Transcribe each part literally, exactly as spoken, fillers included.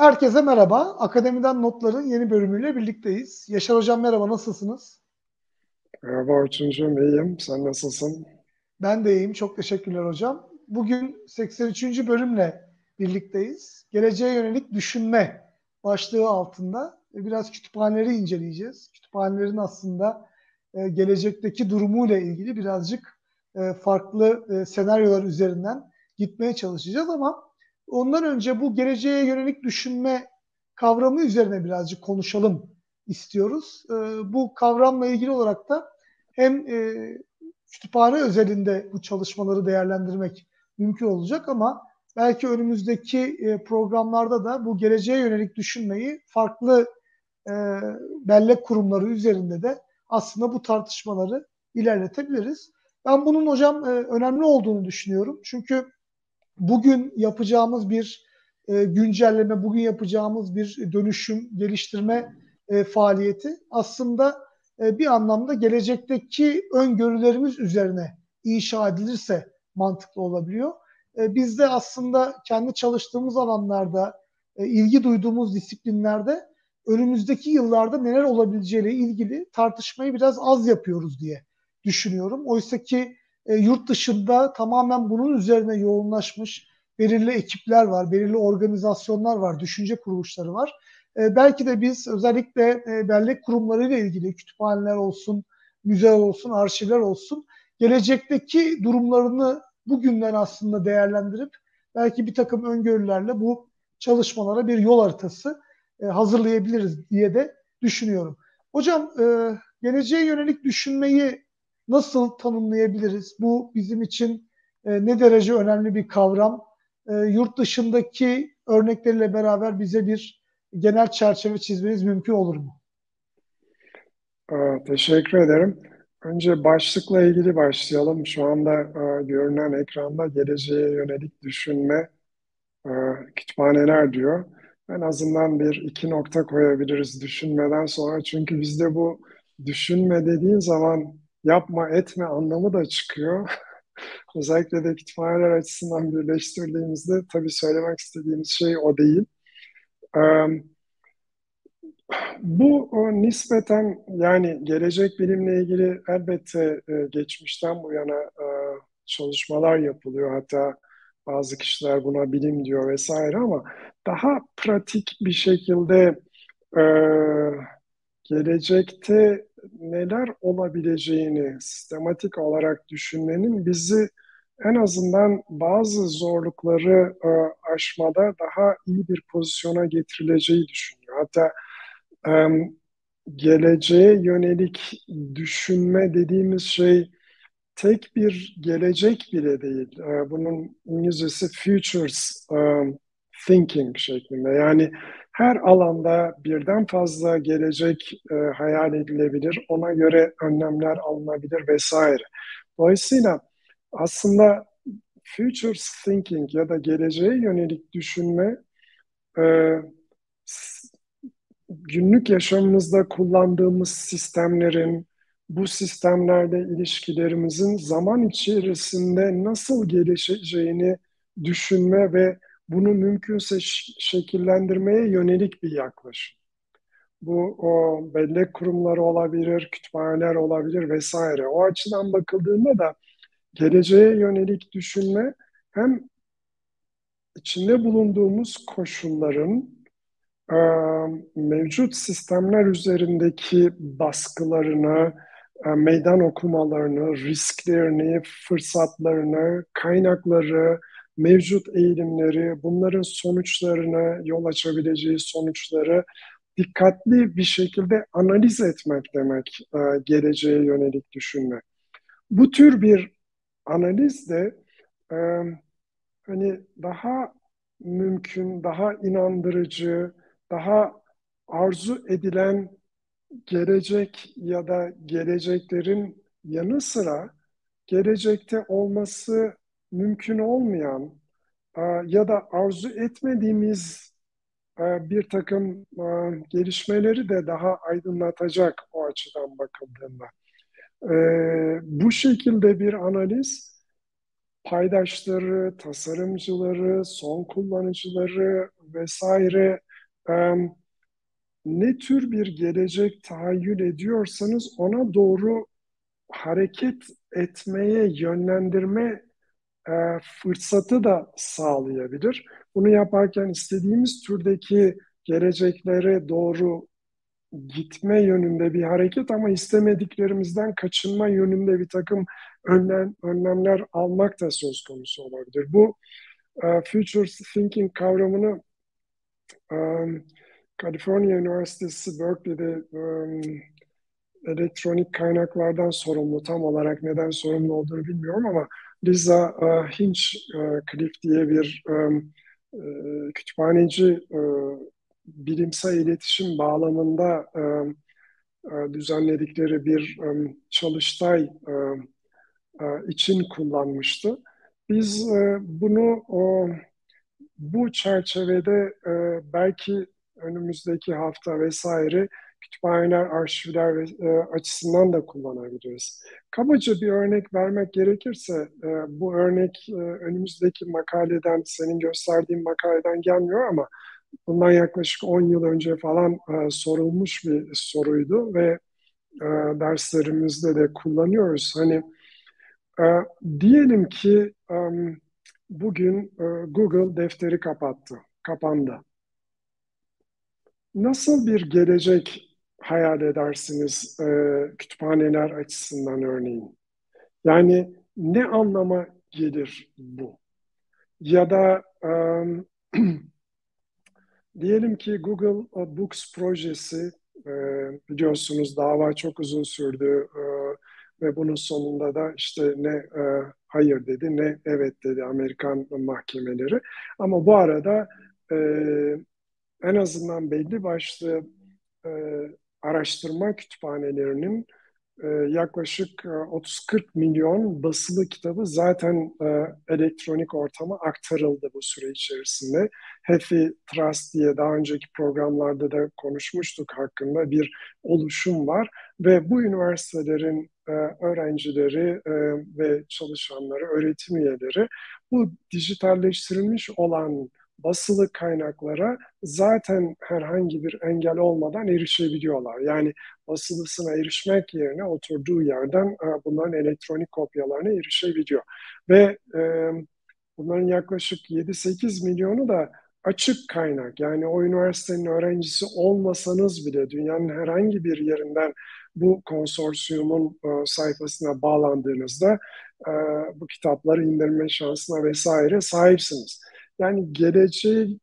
Herkese merhaba. Akademiden Notların yeni bölümüyle birlikteyiz. Yaşar Hocam merhaba, nasılsınız? Merhaba Orçuncuğum, iyiyim. Sen nasılsın? Ben de iyiyim. Çok teşekkürler hocam. Bugün seksen üçüncü bölümle birlikteyiz. Geleceğe yönelik düşünme başlığı altında biraz kütüphaneleri inceleyeceğiz. Kütüphanelerin aslında gelecekteki durumuyla ilgili birazcık farklı senaryolar üzerinden gitmeye çalışacağız ama ondan önce bu geleceğe yönelik düşünme kavramı üzerine birazcık konuşalım istiyoruz. Bu kavramla ilgili olarak da hem kütüphane özelinde bu çalışmaları değerlendirmek mümkün olacak ama belki önümüzdeki programlarda da bu geleceğe yönelik düşünmeyi farklı bellek kurumları üzerinde de aslında bu tartışmaları ilerletebiliriz. Ben bunun hocam önemli olduğunu düşünüyorum. Çünkü bugün yapacağımız bir güncelleme, bugün yapacağımız bir dönüşüm, geliştirme faaliyeti aslında bir anlamda gelecekteki öngörülerimiz üzerine inşa edilirse mantıklı olabiliyor. Biz de aslında kendi çalıştığımız alanlarda, ilgi duyduğumuz disiplinlerde önümüzdeki yıllarda neler olabileceğiyle ilgili tartışmayı biraz az yapıyoruz diye düşünüyorum. Oysa ki yurt dışında tamamen bunun üzerine yoğunlaşmış belirli ekipler var, belirli organizasyonlar var, düşünce kuruluşları var. Belki de biz özellikle bellek kurumlarıyla ilgili kütüphaneler olsun, müzeler olsun, arşivler olsun, gelecekteki durumlarını bugünden aslında değerlendirip belki bir takım öngörülerle bu çalışmalara bir yol haritası hazırlayabiliriz diye de düşünüyorum. Hocam, geleceğe yönelik düşünmeyi nasıl tanımlayabiliriz? Bu bizim için e, ne derece önemli bir kavram? E, yurt dışındaki örnekleriyle beraber bize bir genel çerçeve çizmeniz mümkün olur mu? Ee, teşekkür ederim. Önce başlıkla ilgili başlayalım. Şu anda e, görünen ekranda geleceğe yönelik düşünme e, kütüphaneler diyor. En azından bir iki nokta koyabiliriz düşünmeden sonra. Çünkü bizde bu düşünme dediğin zaman yapma, etme anlamı da çıkıyor. Özellikle de kütüphaneler açısından birleştirdiğimizde tabii söylemek istediğimiz şey o değil. Ee, bu o, nispeten yani gelecek bilimle ilgili elbette e, geçmişten bu yana e, çalışmalar yapılıyor. Hatta bazı kişiler buna bilim diyor vesaire ama daha pratik bir şekilde e, gelecekte neler olabileceğini sistematik olarak düşünmenin bizi en azından bazı zorlukları e, aşmada daha iyi bir pozisyona getirileceği düşünüyor. Hatta e, geleceğe yönelik düşünme dediğimiz şey tek bir gelecek bile değil. E, bunun İngilizcesi futures e, thinking şeklinde. Yani her alanda birden fazla gelecek e, hayal edilebilir, ona göre önlemler alınabilir vesaire. Dolayısıyla aslında futures thinking ya da geleceğe yönelik düşünme e, günlük yaşamımızda kullandığımız sistemlerin, bu sistemlerle ilişkilerimizin zaman içerisinde nasıl gelişeceğini düşünme ve bunu mümkünse şekillendirmeye yönelik bir yaklaşım. Bu o, bellek kurumları olabilir, kütüphaneler olabilir vesaire. O açıdan bakıldığında da geleceğe yönelik düşünme hem içinde bulunduğumuz koşulların e, mevcut sistemler üzerindeki baskılarını, e, meydan okumalarını, risklerini, fırsatlarını, kaynakları, mevcut eğilimleri, bunların sonuçlarını, yol açabileceği sonuçları dikkatli bir şekilde analiz etmek demek e, geleceğe yönelik düşünme. Bu tür bir analiz de e, hani daha mümkün, daha inandırıcı, daha arzu edilen gelecek ya da geleceklerin yanı sıra gelecekte olması mümkün olmayan ya da arzu etmediğimiz bir takım gelişmeleri de daha aydınlatacak o açıdan bakıldığında. Bu şekilde bir analiz paydaşları, tasarımcıları, son kullanıcıları vesaire um, ne tür bir gelecek tahayyül ediyorsanız ona doğru hareket etmeye yönlendirme e, fırsatı da sağlayabilir. Bunu yaparken istediğimiz türdeki geleceklere doğru gitme yönünde bir hareket ama istemediklerimizden kaçınma yönünde bir takım önlem, önlemler almak da söz konusu olabilir. Bu e, future thinking kavramını e, California Üniversitesi Berkeley'de e, elektronik kaynaklardan sorumlu, tam olarak neden sorumlu olduğunu bilmiyorum ama Liza Hinchcliffe diye bir kütüphaneci, bilimsel iletişim bağlamında düzenledikleri bir çalıştay için kullanmıştı. Biz bunu bu çerçevede belki önümüzdeki hafta vesaire kütüphaneler, arşivler açısından da kullanabiliriz. Kabaca bir örnek vermek gerekirse, bu örnek önümüzdeki makaleden, senin gösterdiğin makaleden gelmiyor ama bundan yaklaşık on yıl önce falan sorulmuş bir soruydu ve derslerimizde de kullanıyoruz. Hani diyelim ki bugün Google defteri kapattı, kapandı. Nasıl bir gelecek hayal edersiniz e, kütüphaneler açısından örneğin? Yani ne anlama gelir bu? Ya da e, diyelim ki Google Books projesi, e, biliyorsunuz dava çok uzun sürdü e, ve bunun sonunda da işte ne e, hayır dedi ne evet dedi Amerikan mahkemeleri. Ama bu arada e, en azından belli başlı e, araştırma kütüphanelerinin e, yaklaşık otuz kırk milyon basılı kitabı zaten e, elektronik ortama aktarıldı bu süre içerisinde. HathiTrust diye daha önceki programlarda da konuşmuştuk, hakkında bir oluşum var ve bu üniversitelerin e, öğrencileri e, ve çalışanları, öğretim üyeleri bu dijitalleştirilmiş olan basılı kaynaklara zaten herhangi bir engel olmadan erişebiliyorlar. Yani basılısına erişmek yerine oturduğu yerden bunların elektronik kopyalarına erişebiliyor. Ve e, bunların yaklaşık yedi sekiz milyonu da açık kaynak. Yani o üniversitenin öğrencisi olmasanız bile dünyanın herhangi bir yerinden bu konsorsiyumun e, sayfasına bağlandığınızda e, bu kitapları indirme şansına vesaire sahipsiniz. Yani geleceği,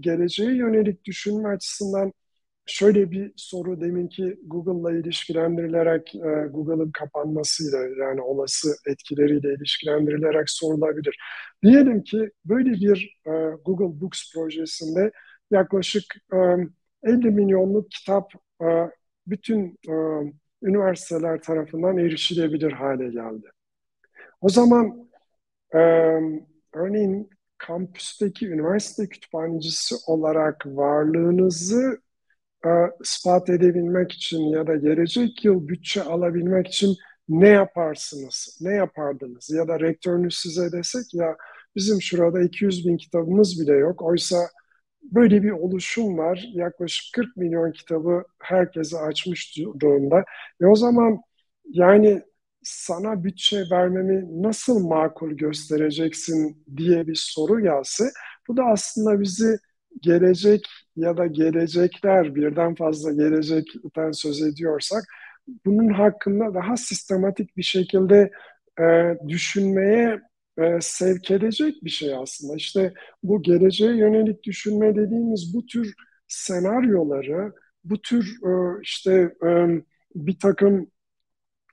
geleceğe yönelik düşünme açısından şöyle bir soru, deminki Google'la ilişkilendirilerek, Google'ın kapanmasıyla yani olası etkileriyle ilişkilendirilerek sorulabilir. Diyelim ki böyle bir Google Books projesinde yaklaşık elli milyonluk kitap bütün üniversiteler tarafından erişilebilir hale geldi. O zaman örneğin kampüsteki üniversite kütüphanecisi olarak varlığınızı e, ispat edebilmek için ya da gelecek yıl bütçe alabilmek için ne yaparsınız, ne yapardınız? Ya da rektörünüz size desek ya bizim şurada iki yüz bin kitabımız bile yok. Oysa böyle bir oluşum var. Yaklaşık kırk milyon kitabı herkese açmış durumda. E o zaman yani sana bütçe vermemi nasıl makul göstereceksin diye bir soru gelse, bu da aslında bizi gelecek ya da gelecekler, birden fazla gelecekten söz ediyorsak, bunun hakkında daha sistematik bir şekilde e, düşünmeye e, sevk edecek bir şey aslında. İşte bu geleceğe yönelik düşünme dediğimiz bu tür senaryoları, bu tür e, işte e, bir takım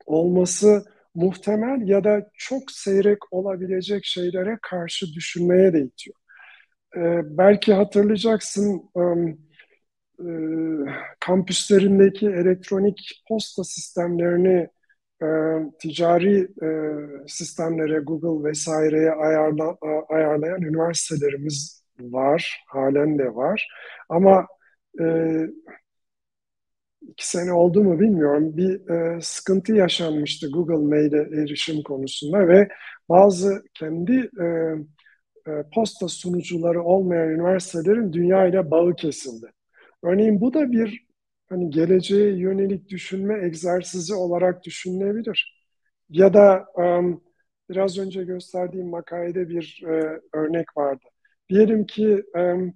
olması muhtemel ya da çok seyrek olabilecek şeylere karşı düşünmeye de itiyor. Ee, belki hatırlayacaksın, um, e, kampüslerindeki elektronik posta sistemlerini e, ticari e, sistemlere, Google vesaireye ayarla, a, ayarlayan üniversitelerimiz var, halen de var. Ama e, İki sene oldu mu bilmiyorum. Bir e, sıkıntı yaşanmıştı Google Mail'e erişim konusunda ve bazı kendi e, e, posta sunucuları olmayan üniversitelerin dünya ile bağı kesildi. Örneğin bu da bir hani geleceğe yönelik düşünme egzersizi olarak düşünülebilir. Ya da um, biraz önce gösterdiğim makalede bir e, örnek vardı. Diyelim ki um,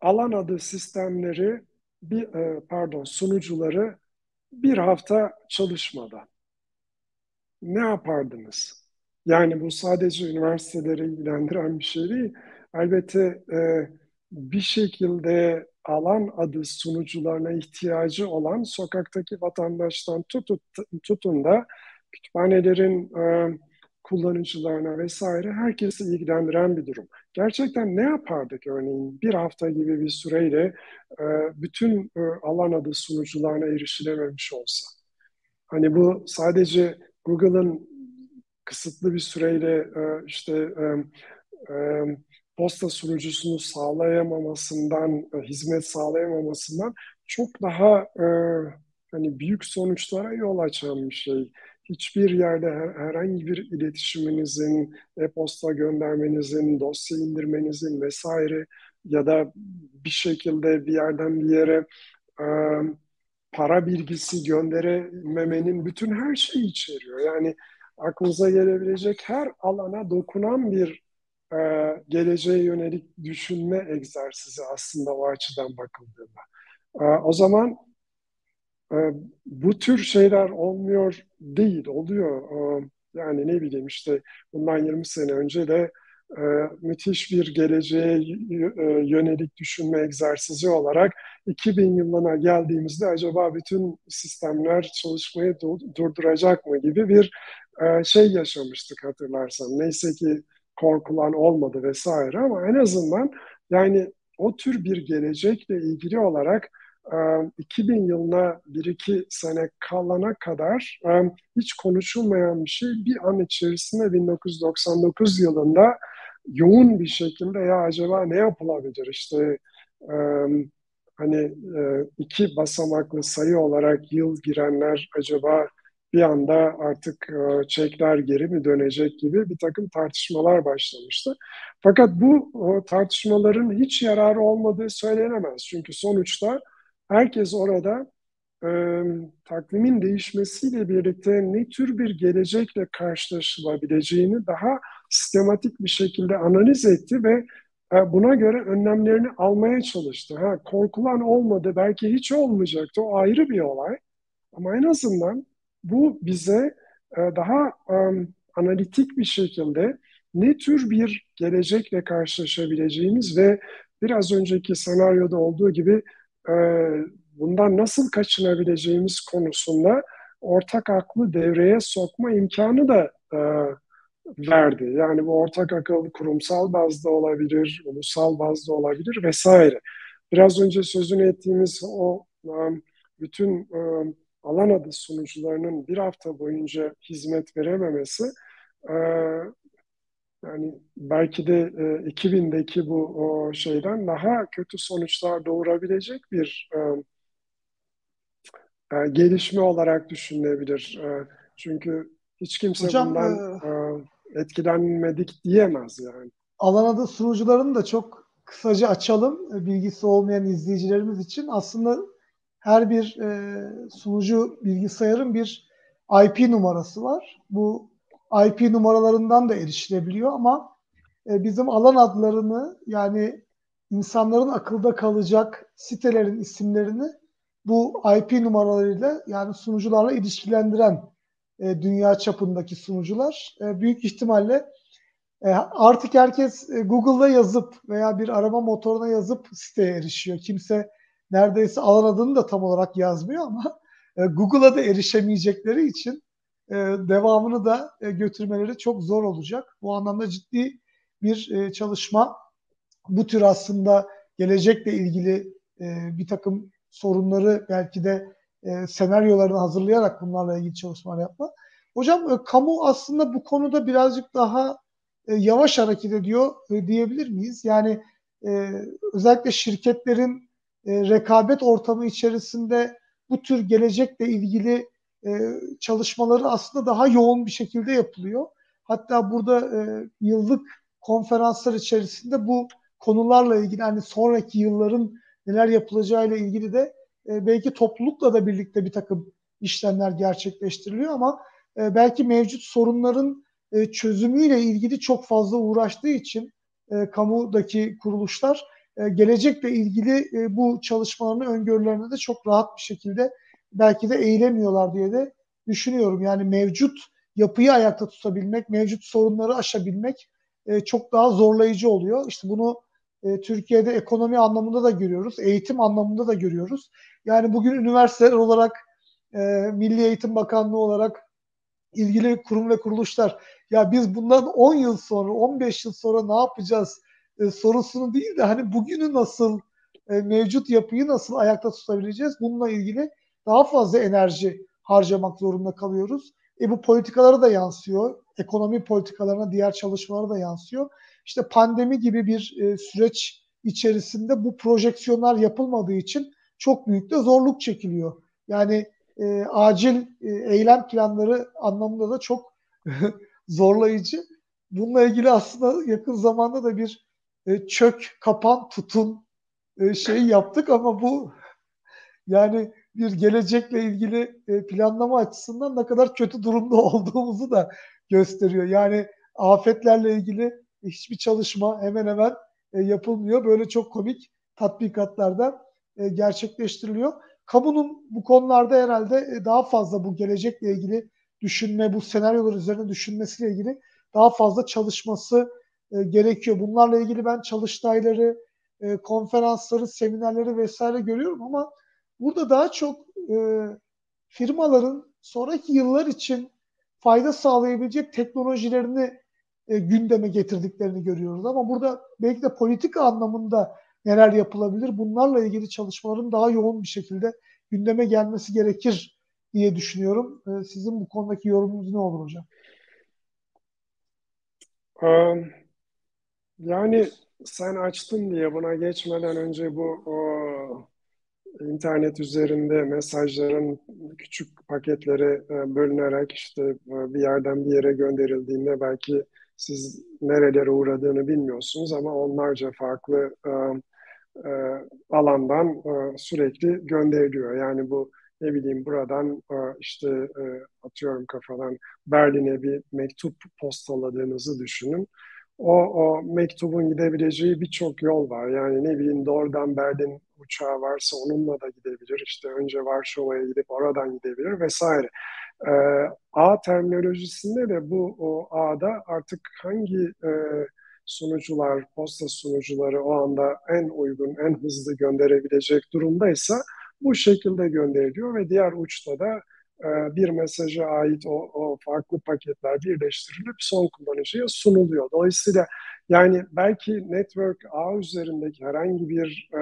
alan adı sistemleri, bir, e, pardon sunucuları bir hafta çalışmadan ne yapardınız? Yani bu sadece üniversiteleri ilgilendiren bir şey değil. Elbette e, bir şekilde alan adı sunucularına ihtiyacı olan sokaktaki vatandaştan tutun, tutun da kütüphanelerin e, kullanıcılarına vesaire herkesi ilgilendiren bir durum. Gerçekten ne yapardık örneğin? Bir hafta gibi bir süreyle e, bütün e, alan adı sunucularına erişilememiş olsa. Hani bu sadece Google'ın kısıtlı bir süreyle e, işte e, e, posta sunucusunu sağlayamamasından, e, hizmet sağlayamamasından çok daha e, hani büyük sonuçlara yol açan bir şey. Hiçbir yerde her, herhangi bir iletişiminizin, e-posta göndermenizin, dosya indirmenizin vesaire ya da bir şekilde bir yerden bir yere e, para bilgisi gönderememenin bütün her şeyi içeriyor. Yani aklınıza gelebilecek her alana dokunan bir e, geleceğe yönelik düşünme egzersizi aslında o açıdan bakıldığında. E, o zaman e, bu tür şeyler olmuyor değil, oluyor. E, yani ne bileyim işte bundan yirmi sene önce de e, müthiş bir geleceğe yönelik düşünme egzersizi olarak iki bin yılına geldiğimizde acaba bütün sistemler çalışmayı durduracak mı gibi bir şey yaşamıştık hatırlarsan. Neyse ki korkulan olmadı vesaire ama en azından yani o tür bir gelecekle ilgili olarak iki bin yılına bir iki sene kalana kadar hiç konuşulmayan bir şey bir an içerisinde bin dokuz yüz doksan dokuz yılında yoğun bir şekilde ya acaba ne yapılabilir işte hani iki basamaklı sayı olarak yıl girenler acaba bir anda artık çekler geri mi dönecek gibi bir takım tartışmalar başlamıştı. Fakat bu tartışmaların hiç yararı olmadığı söylenemez. Çünkü sonuçta herkes orada e, takvimin değişmesiyle birlikte ne tür bir gelecekle karşılaşılabileceğini daha sistematik bir şekilde analiz etti ve buna göre önlemlerini almaya çalıştı. Ha, korkulan olmadı, belki hiç olmayacaktı, o ayrı bir olay. Ama en azından bu bize daha um, analitik bir şekilde ne tür bir gelecekle karşılaşabileceğimiz ve biraz önceki senaryoda olduğu gibi e, bundan nasıl kaçınabileceğimiz konusunda ortak aklı devreye sokma imkanı da e, verdi. Yani bu ortak akıl kurumsal bazda olabilir, ulusal bazda olabilir vesaire. Biraz önce sözünü ettiğimiz o um, bütün um, alan adı sunucularının bir hafta boyunca hizmet verememesi e, yani belki de e, iki bindeki bu o şeyden daha kötü sonuçlar doğurabilecek bir e, e, gelişme olarak düşünülebilir. E, çünkü hiç kimse Hocam, bundan e, etkilenmedik diyemez yani. Alan adı sunucularını da çok kısaca açalım bilgisi olmayan izleyicilerimiz için. Aslında her bir e, sunucu bilgisayarın bir I P numarası var. Bu I P numaralarından da erişilebiliyor ama e, bizim alan adlarını yani insanların akılda kalacak sitelerin isimlerini bu I P numaralarıyla yani sunucularla ilişkilendiren e, dünya çapındaki sunucular e, büyük ihtimalle e, artık herkes e, Google'da yazıp veya bir arama motoruna yazıp siteye erişiyor. Kimse neredeyse alan adını da tam olarak yazmıyor ama Google'a da erişemeyecekleri için devamını da götürmeleri çok zor olacak. Bu anlamda ciddi bir çalışma bu tür aslında gelecekle ilgili bir takım sorunları belki de senaryolarını hazırlayarak bunlarla ilgili çalışmalar yapma. Hocam kamu aslında bu konuda birazcık daha yavaş hareket ediyor diyebilir miyiz? Yani özellikle şirketlerin E, rekabet ortamı içerisinde bu tür gelecekle ilgili e, çalışmaları aslında daha yoğun bir şekilde yapılıyor. Hatta burada e, yıllık konferanslar içerisinde bu konularla ilgili hani sonraki yılların neler yapılacağıyla ilgili de e, belki toplulukla da birlikte bir takım işlemler gerçekleştiriliyor ama e, belki mevcut sorunların e, çözümüyle ilgili çok fazla uğraştığı için e, kamudaki kuruluşlar e, gelecekle ilgili e, bu çalışmalarını, öngörülerini de çok rahat bir şekilde belki de eğilemiyorlar diye de düşünüyorum. Yani mevcut yapıyı ayakta tutabilmek, mevcut sorunları aşabilmek e, çok daha zorlayıcı oluyor. İşte bunu e, Türkiye'de ekonomi anlamında da görüyoruz, eğitim anlamında da görüyoruz. Yani bugün üniversiteler olarak, e, Milli Eğitim Bakanlığı olarak ilgili kurum ve kuruluşlar, ya biz bundan on yıl sonra, on beş yıl sonra ne yapacağız e, sorusunu değil de hani bugünü nasıl, e, mevcut yapıyı nasıl ayakta tutabileceğiz? Bununla ilgili daha fazla enerji harcamak zorunda kalıyoruz. E bu politikalara da yansıyor. Ekonomi politikalarına, diğer çalışmalara da yansıyor. İşte pandemi gibi bir e, süreç içerisinde bu projeksiyonlar yapılmadığı için çok büyük de zorluk çekiliyor. Yani e, acil e, eylem planları anlamında da çok zorlayıcı. Bununla ilgili aslında yakın zamanda da bir e, çök, kapan, tutun e, şeyi yaptık ama bu yani bir gelecekle ilgili planlama açısından ne kadar kötü durumda olduğumuzu da gösteriyor. Yani afetlerle ilgili hiçbir çalışma hemen hemen yapılmıyor. Böyle çok komik tatbikatlarda gerçekleştiriliyor. Kamunun bu konularda herhalde daha fazla bu gelecekle ilgili düşünme, bu senaryolar üzerine düşünmesiyle ilgili daha fazla çalışması gerekiyor. Bunlarla ilgili ben çalıştayları, konferansları, seminerleri vesaire görüyorum ama burada daha çok e, firmaların sonraki yıllar için fayda sağlayabilecek teknolojilerini e, gündeme getirdiklerini görüyoruz. Ama burada belki de politika anlamında neler yapılabilir, bunlarla ilgili çalışmaların daha yoğun bir şekilde gündeme gelmesi gerekir diye düşünüyorum. E, sizin bu konudaki yorumunuz ne olur hocam? Um, yani sen açtın diye buna geçmeden önce bu... O... İnternet üzerinde mesajların küçük paketlere bölünerek işte bir yerden bir yere gönderildiğinde belki siz nerelere uğradığını bilmiyorsunuz ama onlarca farklı alandan sürekli gönderiliyor. Yani bu ne bileyim buradan işte atıyorum kafadan Berlin'e bir mektup postaladığınızı düşünün. O, o mektubun gidebileceği birçok yol var. Yani ne bileyim doğrudan Berlin uçağı varsa onunla da gidebilir. İşte önce Varşova'ya gidip oradan gidebilir vesaire. Ee, ağ terminolojisinde de bu o ağda artık hangi e, sunucular, posta sunucuları o anda en uygun, en hızlı gönderebilecek durumdaysa bu şekilde gönderiliyor ve diğer uçta da bir mesaja ait o, o farklı paketler birleştirilip son kullanıcıya sunuluyor. Dolayısıyla yani belki network ağ üzerindeki herhangi bir e,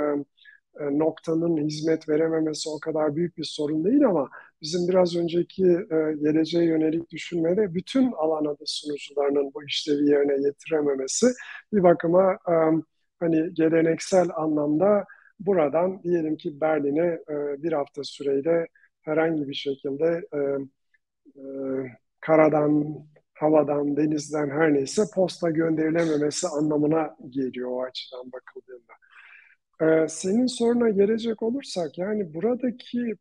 noktanın hizmet verememesi o kadar büyük bir sorun değil ama bizim biraz önceki e, geleceğe yönelik düşünmede bütün alan adı sunucularının bu işlevi yerine getirememesi bir bakıma e, hani geleneksel anlamda buradan diyelim ki Berlin'e e, bir hafta süreyle herhangi bir şekilde e, e, karadan, havadan, denizden her neyse posta gönderilememesi anlamına geliyor o açıdan bakıldığında. E, senin soruna gelecek olursak yani buradaki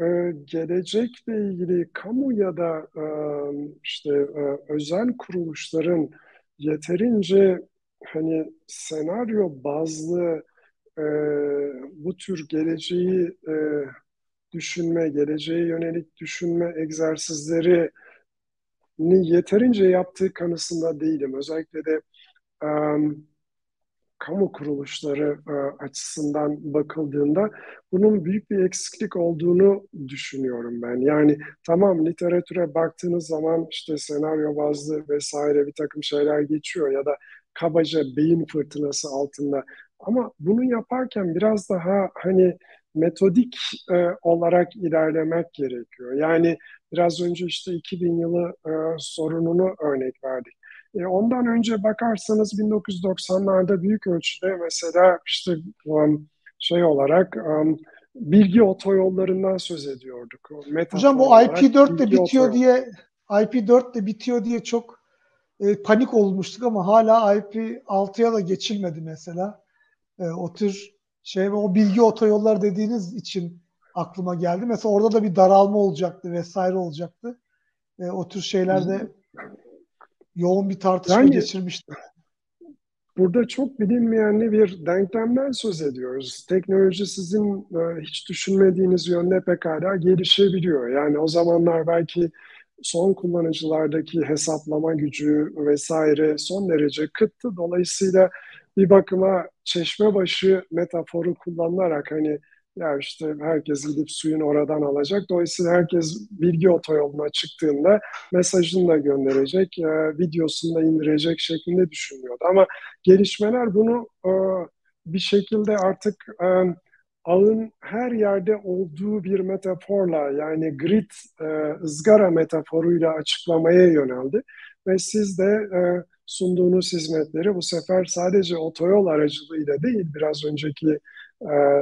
e, gelecekle ilgili kamu ya da e, işte e, özel kuruluşların yeterince hani senaryo bazlı e, bu tür geleceği e, düşünme, geleceğe yönelik düşünme egzersizlerini yeterince yaptığı kanısında değilim. Özellikle de e, kamu kuruluşları e, açısından bakıldığında bunun büyük bir eksiklik olduğunu düşünüyorum ben. Yani tamam literatüre baktığınız zaman işte senaryo bazlı vesaire bir takım şeyler geçiyor ya da kabaca beyin fırtınası altında. Ama bunu yaparken biraz daha hani metodik e, olarak ilerlemek gerekiyor. Yani biraz önce işte iki bin yılı e, sorununu örnek verdik. E, ondan önce bakarsanız bin dokuz yüz doksanlarda büyük ölçüde mesela işte um, şey olarak um, bilgi otoyollarından söz ediyorduk. Metafor hocam bu I P dört de bitiyor otoyol diye I P dört de bitiyor diye çok e, panik olmuştuk ama hala I P altıya da geçilmedi mesela. E, o tür şey ve o bilgi otoyolları dediğiniz için aklıma geldi. Mesela orada da bir daralma olacaktı vesaire olacaktı. E, o tür şeylerde yoğun bir tartışma yani, geçirmişti. Burada çok bilinmeyenli bir denklemden söz ediyoruz. Teknoloji sizin e, hiç düşünmediğiniz yönde pekala gelişebiliyor. Yani o zamanlar belki son kullanıcılardaki hesaplama gücü vesaire son derece kıttı. Dolayısıyla bir bakıma çeşmebaşı metaforu kullanılarak hani ya işte herkes gidip suyun oradan alacak. Dolayısıyla herkes bilgi otoyoluna çıktığında mesajını da gönderecek, videosunu da indirecek şeklinde düşünüyordu. Ama gelişmeler bunu bir şekilde artık ağın her yerde olduğu bir metaforla yani grid ızgara metaforuyla açıklamaya yöneldi. Ve siz de sunduğunuz hizmetleri bu sefer sadece otoyol aracılığıyla değil, biraz önceki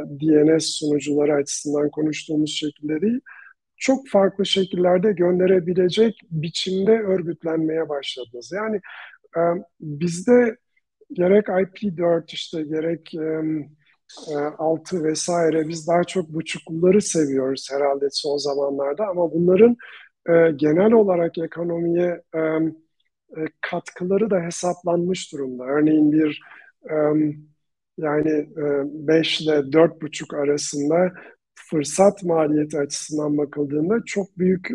D N S sunucuları açısından konuştuğumuz şekilde değil, çok farklı şekillerde gönderebilecek biçimde örgütlenmeye başladınız. Yani bizde gerek I P dört işte gerek altı vesaire biz daha çok buçukluları seviyoruz herhalde son zamanlarda ama bunların genel olarak ekonomiye katkıları da hesaplanmış durumda. Örneğin bir yani beş ile dört buçuk arasında fırsat maliyeti açısından bakıldığında çok büyük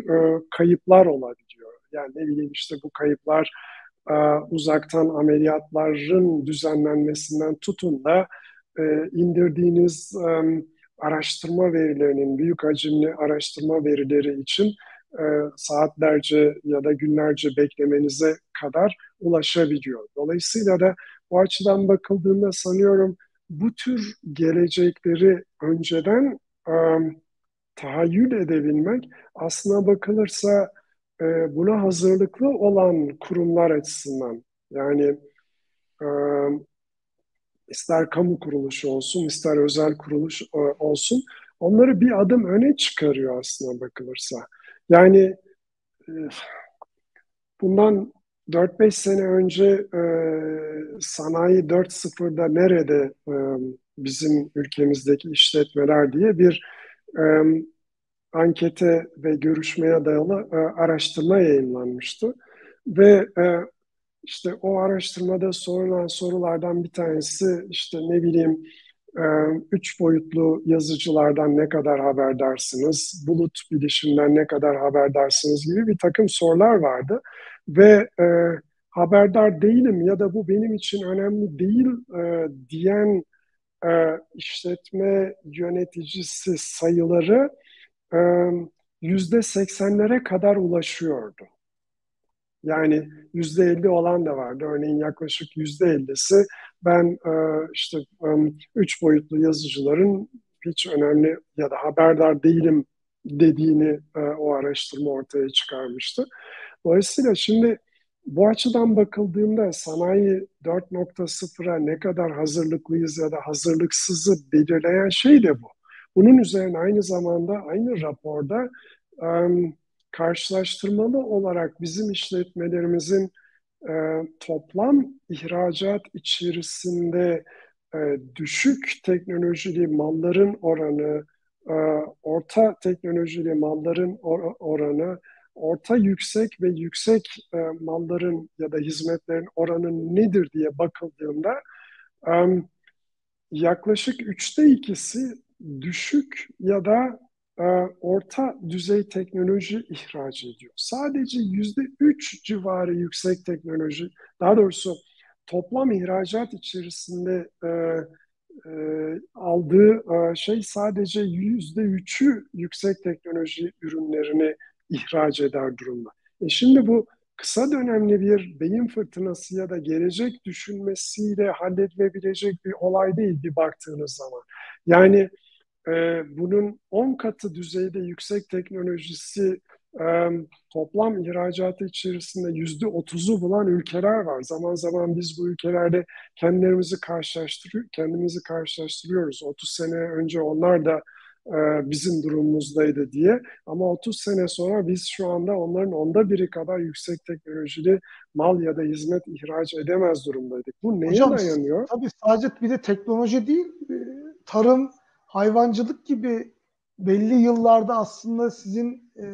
kayıplar olabiliyor. Yani ne bileyim işte bu kayıplar uzaktan ameliyatların düzenlenmesinden tutun da indirdiğiniz araştırma verilerinin, büyük hacimli araştırma verileri için saatlerce ya da günlerce beklemenize kadar ulaşabiliyor. Dolayısıyla da bu açıdan bakıldığında sanıyorum bu tür gelecekleri önceden ıı, tahayyül edebilmek aslına bakılırsa ıı, buna hazırlıklı olan kurumlar açısından yani ıı, ister kamu kuruluşu olsun ister özel kuruluş ıı, olsun onları bir adım öne çıkarıyor aslına bakılırsa. Yani ıı, bundan dört beş sene önce e, Sanayi dört nokta sıfırda nerede e, bizim ülkemizdeki işletmeler diye bir e, ankete ve görüşmeye dayalı e, araştırma yayınlanmıştı. Ve e, işte o araştırmada sorulan sorulardan bir tanesi işte ne bileyim e, üç boyutlu yazıcılardan ne kadar haberdarsınız, bulut bilişimden ne kadar haberdarsınız gibi bir takım sorular vardı. Ve e, haberdar değilim ya da bu benim için önemli değil e, diyen e, işletme yöneticisi sayıları e, yüzde seksenlere kadar ulaşıyordu. Yani yüzde elli olan da vardı. Örneğin yaklaşık yüzde ellisi ben e, işte e, üç boyutlu yazıcıların hiç önemli ya da haberdar değilim dediğini e, o araştırma ortaya çıkarmıştı. Dolayısıyla şimdi bu açıdan bakıldığında sanayi dört nokta sıfıra ne kadar hazırlıklıyız ya da hazırlıksızı belirleyen şey de bu. Bunun üzerine aynı zamanda aynı raporda ıı, karşılaştırmalı olarak bizim işletmelerimizin ıı, toplam ihracat içerisinde ıı, düşük teknolojili malların oranı, ıı, orta teknolojili malların or- oranı, orta yüksek ve yüksek e, malların ya da hizmetlerin oranı nedir diye bakıldığında e, yaklaşık üçte ikisi düşük ya da e, orta düzey teknoloji ihraç ediyor. Sadece yüzde üç civarı yüksek teknoloji, daha doğrusu toplam ihracat içerisinde e, e, aldığı e, şey sadece yüzde üçü yüksek teknoloji ürünlerini ihraç eder durumda. E şimdi bu kısa dönemli bir beyin fırtınası ya da gelecek düşünmesiyle halledilebilecek bir olay değil bir baktığınız zaman. Yani e, bunun on katı düzeyde yüksek teknolojisi e, toplam ihracatı içerisinde yüzde otuzu bulan ülkeler var. Zaman zaman biz bu ülkelerde kendilerimizi karşılaştırıyoruz, kendimizi karşılaştırıyoruz. otuz sene önce onlar da bizim durumumuzdaydı diye. Ama otuz sene sonra biz şu anda onların onda biri kadar yüksek teknolojili mal ya da hizmet ihraç edemez durumdaydık. Bu neye Hocam, dayanıyor? Tabii sadece bir de teknoloji değil, tarım, hayvancılık gibi belli yıllarda aslında sizin e,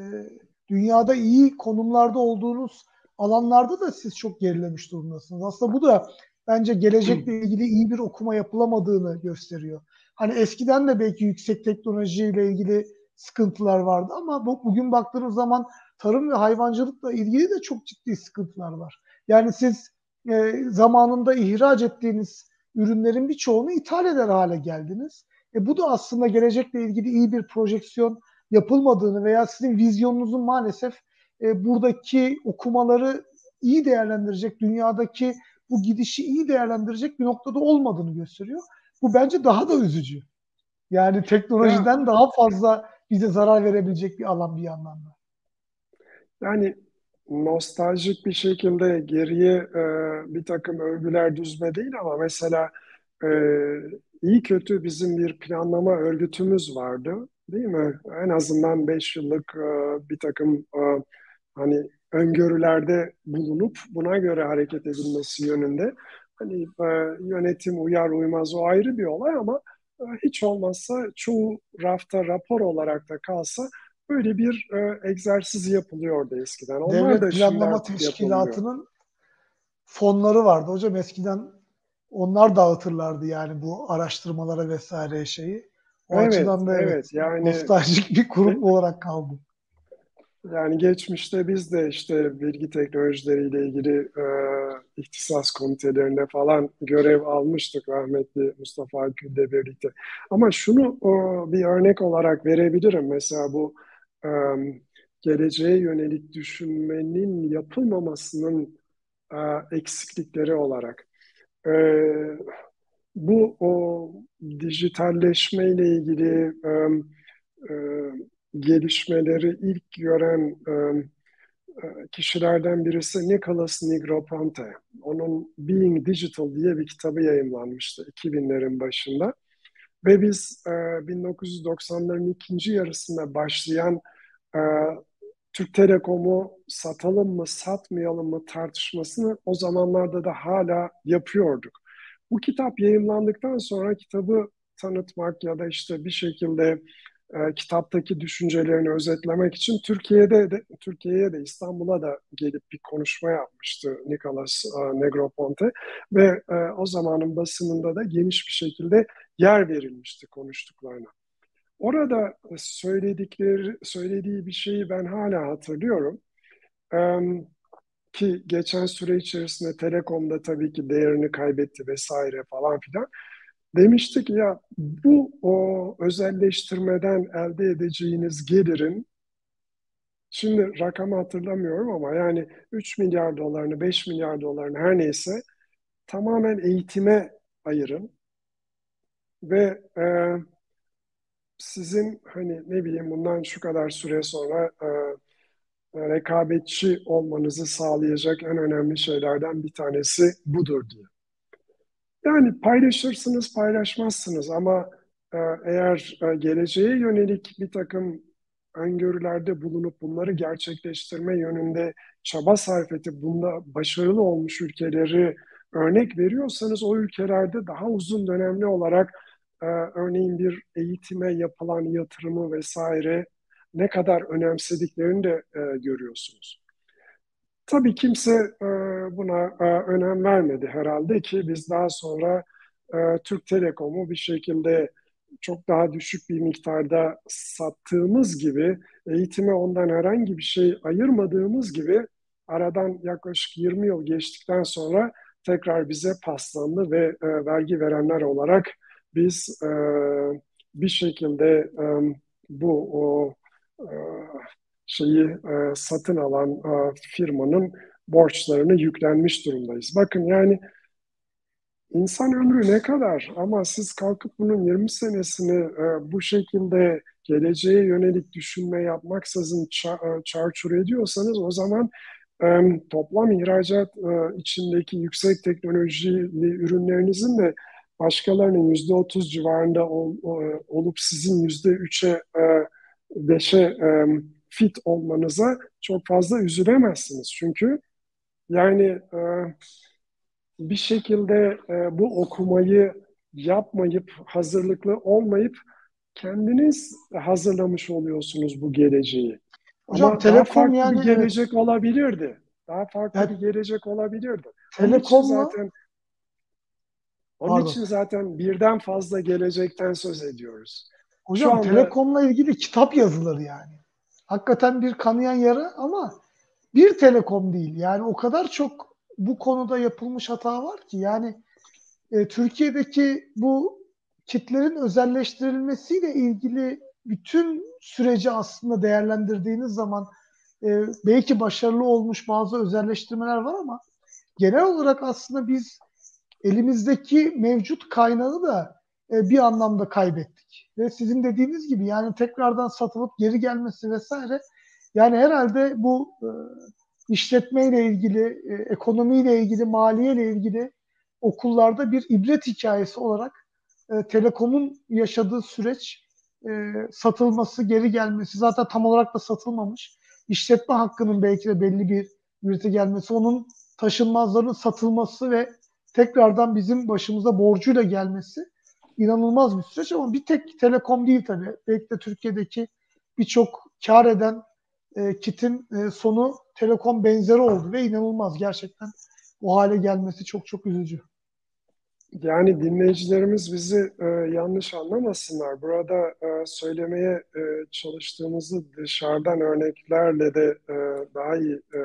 dünyada iyi konumlarda olduğunuz alanlarda da siz çok gerilemiş durumdasınız. Aslında bu da bence gelecekle ilgili iyi bir okuma yapılamadığını gösteriyor. Hani eskiden de belki yüksek teknolojiyle ilgili sıkıntılar vardı ama bu, bugün baktığınız zaman tarım ve hayvancılıkla ilgili de çok ciddi sıkıntılar var. Yani siz e, zamanında ihraç ettiğiniz ürünlerin birçoğunu ithal eder hale geldiniz. E, bu da aslında gelecekle ilgili iyi bir projeksiyon yapılmadığını veya sizin vizyonunuzun maalesef e, buradaki okumaları iyi değerlendirecek, dünyadaki bu gidişi iyi değerlendirecek bir noktada olmadığını gösteriyor. Bu bence daha da üzücü. Yani teknolojiden ya, daha fazla bize zarar verebilecek bir alan bir yandan da. Yani nostaljik bir şekilde geriye e, bir takım övgüler düzme değil ama mesela e, iyi kötü bizim bir planlama örgütümüz vardı değil mi? En azından beş yıllık e, bir takım e, hani öngörülerde bulunup buna göre hareket edilmesi yönünde. Hani e, yönetim uyar uymaz o ayrı bir olay ama e, hiç olmazsa çoğu rafta rapor olarak da kalsa böyle bir e, egzersiz yapılıyordu eskiden. Onlar Devlet da Planlama Teşkilatı'nın yapılıyor. Fonları vardı hocam. Eskiden onlar dağıtırlardı yani bu araştırmalara vesaire şeyi. O evet, açıdan da evet, evet yani, nostaljik bir kurum olarak kaldı. Yani geçmişte biz de işte bilgi teknolojileriyle ilgili e, ihtisas komitelerinde falan görev almıştık rahmetli Mustafa Akgül'le birlikte. Ama şunu e, bir örnek olarak verebilirim. Mesela bu e, geleceğe yönelik düşünmenin yapılmamasının e, eksiklikleri olarak. E, bu o dijitalleşmeyle ilgili e, e, gelişmeleri ilk gören e, kişilerden birisi Nicholas Negroponte. Onun Being Digital diye bir kitabı yayımlanmıştı iki binlerin başında. Ve biz e, bin dokuz yüz doksanların ikinci yarısında başlayan e, Türk Telekom'u satalım mı satmayalım mı tartışmasını o zamanlarda da hala yapıyorduk. Bu kitap yayımlandıktan sonra kitabı tanıtmak ya da işte bir şekilde E, kitaptaki düşüncelerini özetlemek için Türkiye'de de, Türkiye'ye de İstanbul'a da gelip bir konuşma yapmıştı Nicholas e, Negroponte ve e, o zamanın basınında da geniş bir şekilde yer verilmişti konuştuklarına. Orada söyledikleri söylediği bir şeyi ben hala hatırlıyorum e, ki geçen süre içerisinde Telekom'da tabii ki değerini kaybetti vesaire falan filan. Demiştik ya bu o özelleştirmeden elde edeceğiniz gelirin, şimdi rakamı hatırlamıyorum ama yani üç milyar dolarını, beş milyar dolarını her neyse tamamen eğitime ayırın ve e, sizin hani ne bileyim bundan şu kadar süre sonra e, rekabetçi olmanızı sağlayacak en önemli şeylerden bir tanesi budur diye. Yani paylaşırsınız, paylaşmazsınız ama eğer geleceğe yönelik bir takım öngörülerde bulunup bunları gerçekleştirme yönünde çaba sarf edip bunda başarılı olmuş ülkeleri örnek veriyorsanız o ülkelerde daha uzun dönemli olarak e, örneğin bir eğitime yapılan yatırımı vesaire ne kadar önemsediklerini de e, görüyorsunuz. Tabii kimse buna önem vermedi herhalde ki biz daha sonra Türk Telekom'u bir şekilde çok daha düşük bir miktarda sattığımız gibi, eğitime ondan herhangi bir şey ayırmadığımız gibi aradan yaklaşık yirmi yıl geçtikten sonra tekrar bize paslandı ve vergi verenler olarak biz bir şekilde bu o şeyi e, satın alan e, firmanın borçlarını yüklenmiş durumdayız. Bakın yani insan ömrü ne kadar ama siz kalkıp bunun yirmi senesini e, bu şekilde geleceğe yönelik düşünme yapmaksızın ça- çarçur ediyorsanız o zaman e, toplam ihracat e, içindeki yüksek teknolojili ürünlerinizin de başkalarının yüzde otuz civarında ol, e, olup sizin yüzde üçe e, beşe e, fit olmanıza çok fazla üzülemezsiniz. Çünkü yani e, bir şekilde e, bu okumayı yapmayıp, hazırlıklı olmayıp kendiniz hazırlamış oluyorsunuz bu geleceği. Hocam, ama telekom daha farklı yani bir gelecek olabilirdi. Daha farklı yani, bir gelecek olabilirdi. Telekom zaten. Onun Pardon. için zaten birden fazla gelecekten söz ediyoruz. Hocam anda... telekomla ilgili kitap yazılır yani. Hakikaten bir kanayan yara ama bir telekom değil. Yani o kadar çok bu konuda yapılmış hata var ki. Yani e, Türkiye'deki bu kitlerin özelleştirilmesiyle ilgili bütün süreci aslında değerlendirdiğiniz zaman e, belki başarılı olmuş bazı özelleştirmeler var ama genel olarak aslında biz elimizdeki mevcut kaynağı da e, bir anlamda kaybettik. Ve sizin dediğiniz gibi yani tekrardan satılıp geri gelmesi vesaire, yani herhalde bu e, işletmeyle ilgili, e, ekonomiyle ilgili, maliyeyle ilgili okullarda bir ibret hikayesi olarak e, telekomun yaşadığı süreç, e, satılması, geri gelmesi, zaten tam olarak da satılmamış. İşletme hakkının belki de belli bir ücrete gelmesi, onun taşınmazlarının satılması ve tekrardan bizim başımıza borcuyla gelmesi inanılmaz bir süreç. Ama bir tek telekom değil tabii. Belki de Türkiye'deki birçok kar eden e, kitin e, sonu telekom benzeri oldu ve inanılmaz. Gerçekten o hale gelmesi çok çok üzücü. Yani dinleyicilerimiz bizi e, yanlış anlamasınlar. Burada e, söylemeye e, çalıştığımızı dışarıdan örneklerle de e, daha iyi e,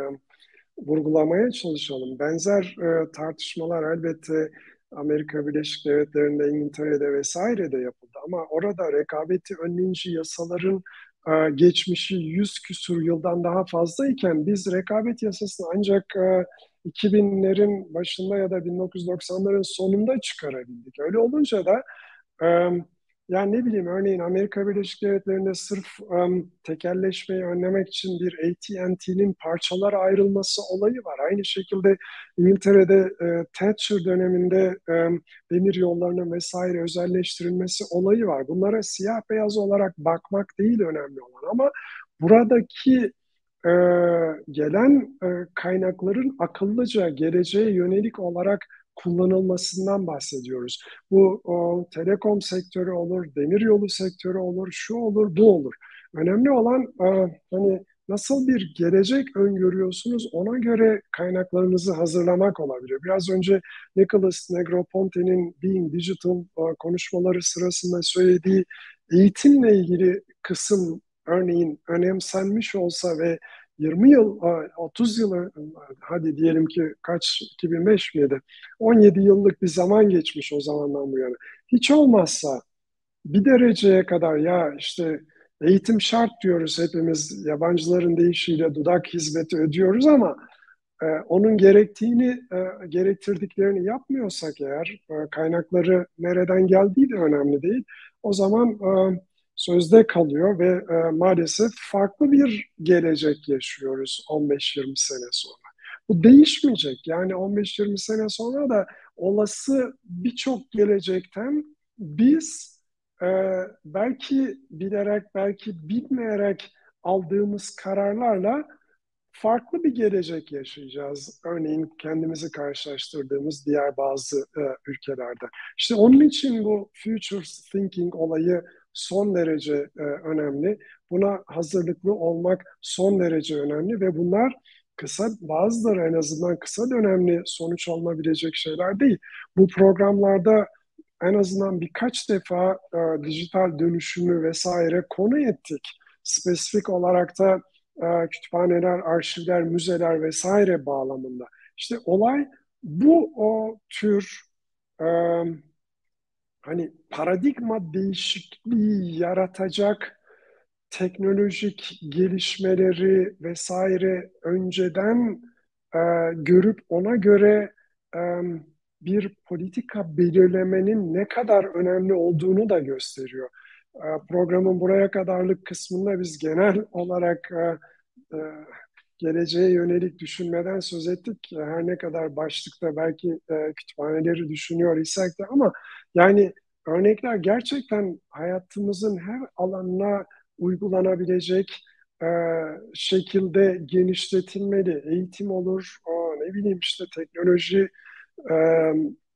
vurgulamaya çalışalım. Benzer e, tartışmalar elbette Amerika Birleşik Devletleri'nde, İngiltere'de vesaire de yapıldı. Ama orada rekabeti önleyici yasaların e, geçmişi yüz küsur yıldan daha fazlayken biz rekabet yasasını ancak e, iki binlerin başında ya da bin dokuz yüz doksanların sonunda çıkarabildik. Öyle olunca da e, yani ne bileyim, örneğin Amerika Birleşik Devletleri'nde sırf um, tekelleşmeyi önlemek için bir A T and T'nin parçalara ayrılması olayı var. Aynı şekilde İngiltere'de e, Thatcher döneminde e, demir yollarının vesaire özelleştirilmesi olayı var. Bunlara siyah beyaz olarak bakmak değil önemli olan, ama buradaki e, gelen e, kaynakların akıllıca geleceğe yönelik olarak kullanılmasından bahsediyoruz. Bu o, telekom sektörü olur, demiryolu sektörü olur, şu olur, bu olur. Önemli olan e, hani nasıl bir gelecek öngörüyorsunuz, ona göre kaynaklarınızı hazırlamak olabilir. Biraz önce Nicholas Negroponte'nin Being Digital e, konuşmaları sırasında söylediği eğitimle ilgili kısım örneğin önemsenmiş olsa ve yirmi yıl, otuz yıl, hadi diyelim ki kaç, iki bin beş miydi? on yedi yıllık bir zaman geçmiş o zamandan bu yana. Hiç olmazsa bir dereceye kadar, ya işte eğitim şart diyoruz hepimiz, yabancıların deyişiyle dudak hizmeti ödüyoruz ama e, onun gerektiğini, e, gerektirdiklerini yapmıyorsak eğer, e, kaynakları nereden geldiği de önemli değil. O zaman... E, sözde kalıyor ve e, maalesef farklı bir gelecek yaşıyoruz on beş yirmi sene sonra. Bu değişmeyecek. Yani on beş yirmi sene sonra da olası birçok gelecekten biz e, belki bilerek, belki bilmeyerek aldığımız kararlarla farklı bir gelecek yaşayacağız. Örneğin kendimizi karşılaştırdığımız diğer bazı e, ülkelerde. İşte onun için bu future thinking olayı son derece e, önemli. Buna hazırlıklı olmak son derece önemli ve bunlar kısa, bazıları en azından kısa dönemli sonuç alınabilecek şeyler değil. Bu programlarda en azından birkaç defa e, dijital dönüşümü vesaire konu ettik. Spesifik olarak da e, kütüphaneler, arşivler, müzeler vesaire bağlamında. İşte olay bu, o tür e, hani paradigma değişikliği yaratacak teknolojik gelişmeleri vesaire önceden e, görüp ona göre e, bir politika belirlemenin ne kadar önemli olduğunu da gösteriyor. E, programın buraya kadarlık kısmında biz genel olarak e, e, geleceğe yönelik düşünmeden söz ettik. Her ne kadar başlıkta belki e, kütüphaneleri düşünüyor isek de, ama yani örnekler gerçekten hayatımızın her alanına uygulanabilecek e, şekilde genişletilmeli. Eğitim olur, o, ne bileyim işte teknoloji, e,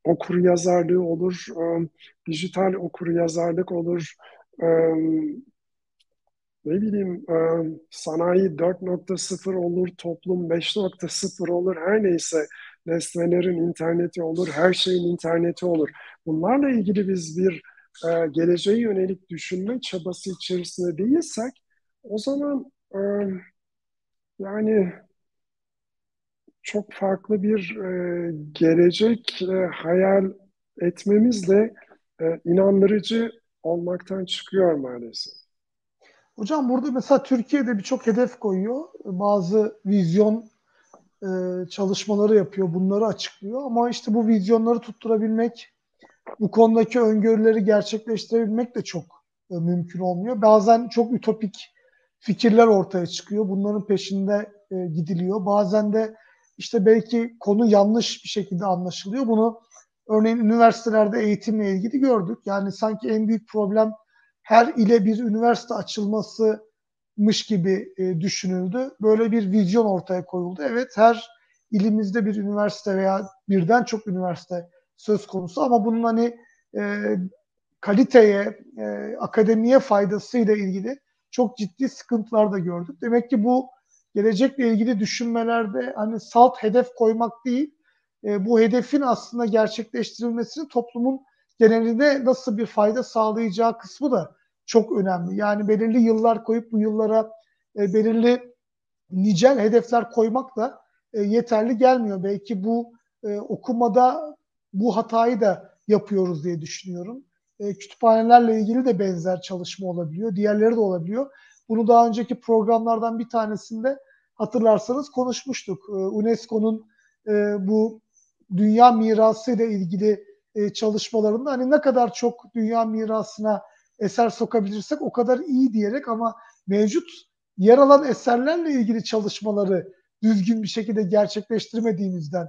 okuryazarlığı olur, e, dijital okuryazarlık olur, e, ne bileyim e, sanayi dört nokta sıfır olur, toplum beş nokta sıfır olur, her neyse nesnelerin interneti olur, her şeyin interneti olur. Bunlarla ilgili biz bir e, geleceğe yönelik düşünme çabası içerisinde değilsek, o zaman e, yani çok farklı bir e, gelecek e, hayal etmemiz de e, inandırıcı olmaktan çıkıyor maalesef. Hocam burada mesela Türkiye'de birçok hedef koyuyor. Bazı vizyon e, çalışmaları yapıyor, bunları açıklıyor. Ama işte bu vizyonları tutturabilmek, bu konudaki öngörüleri gerçekleştirebilmek de çok e, mümkün olmuyor. Bazen çok ütopik fikirler ortaya çıkıyor. Bunların peşinde e, gidiliyor. Bazen de İşte belki konu yanlış bir şekilde anlaşılıyor. Bunu örneğin üniversitelerde eğitimle ilgili gördük. Yani sanki en büyük problem her ile bir üniversite açılmasıymış gibi e, düşünüldü. Böyle bir vizyon ortaya koyuldu. Evet, her ilimizde bir üniversite veya birden çok üniversite söz konusu. Ama bunun hani e, kaliteye, e, akademiye faydasıyla ilgili çok ciddi sıkıntılar da gördük. Demek ki bu gelecekle ilgili düşünmelerde hani salt hedef koymak değil, e, bu hedefin aslında gerçekleştirilmesini toplumun geneline nasıl bir fayda sağlayacağı kısmı da çok önemli. Yani belirli yıllar koyup bu yıllara e, belirli nicel hedefler koymak da e, yeterli gelmiyor. Belki bu e, okumada bu hatayı da yapıyoruz diye düşünüyorum. E, kütüphanelerle ilgili de benzer çalışma olabiliyor, diğerleri de olabiliyor. Bunu daha önceki programlardan bir tanesinde hatırlarsanız konuşmuştuk. UNESCO'nun bu dünya mirası ile ilgili çalışmalarında hani ne kadar çok dünya mirasına eser sokabilirsek o kadar iyi diyerek, ama mevcut yer alan eserlerle ilgili çalışmaları düzgün bir şekilde gerçekleştirmediğimizden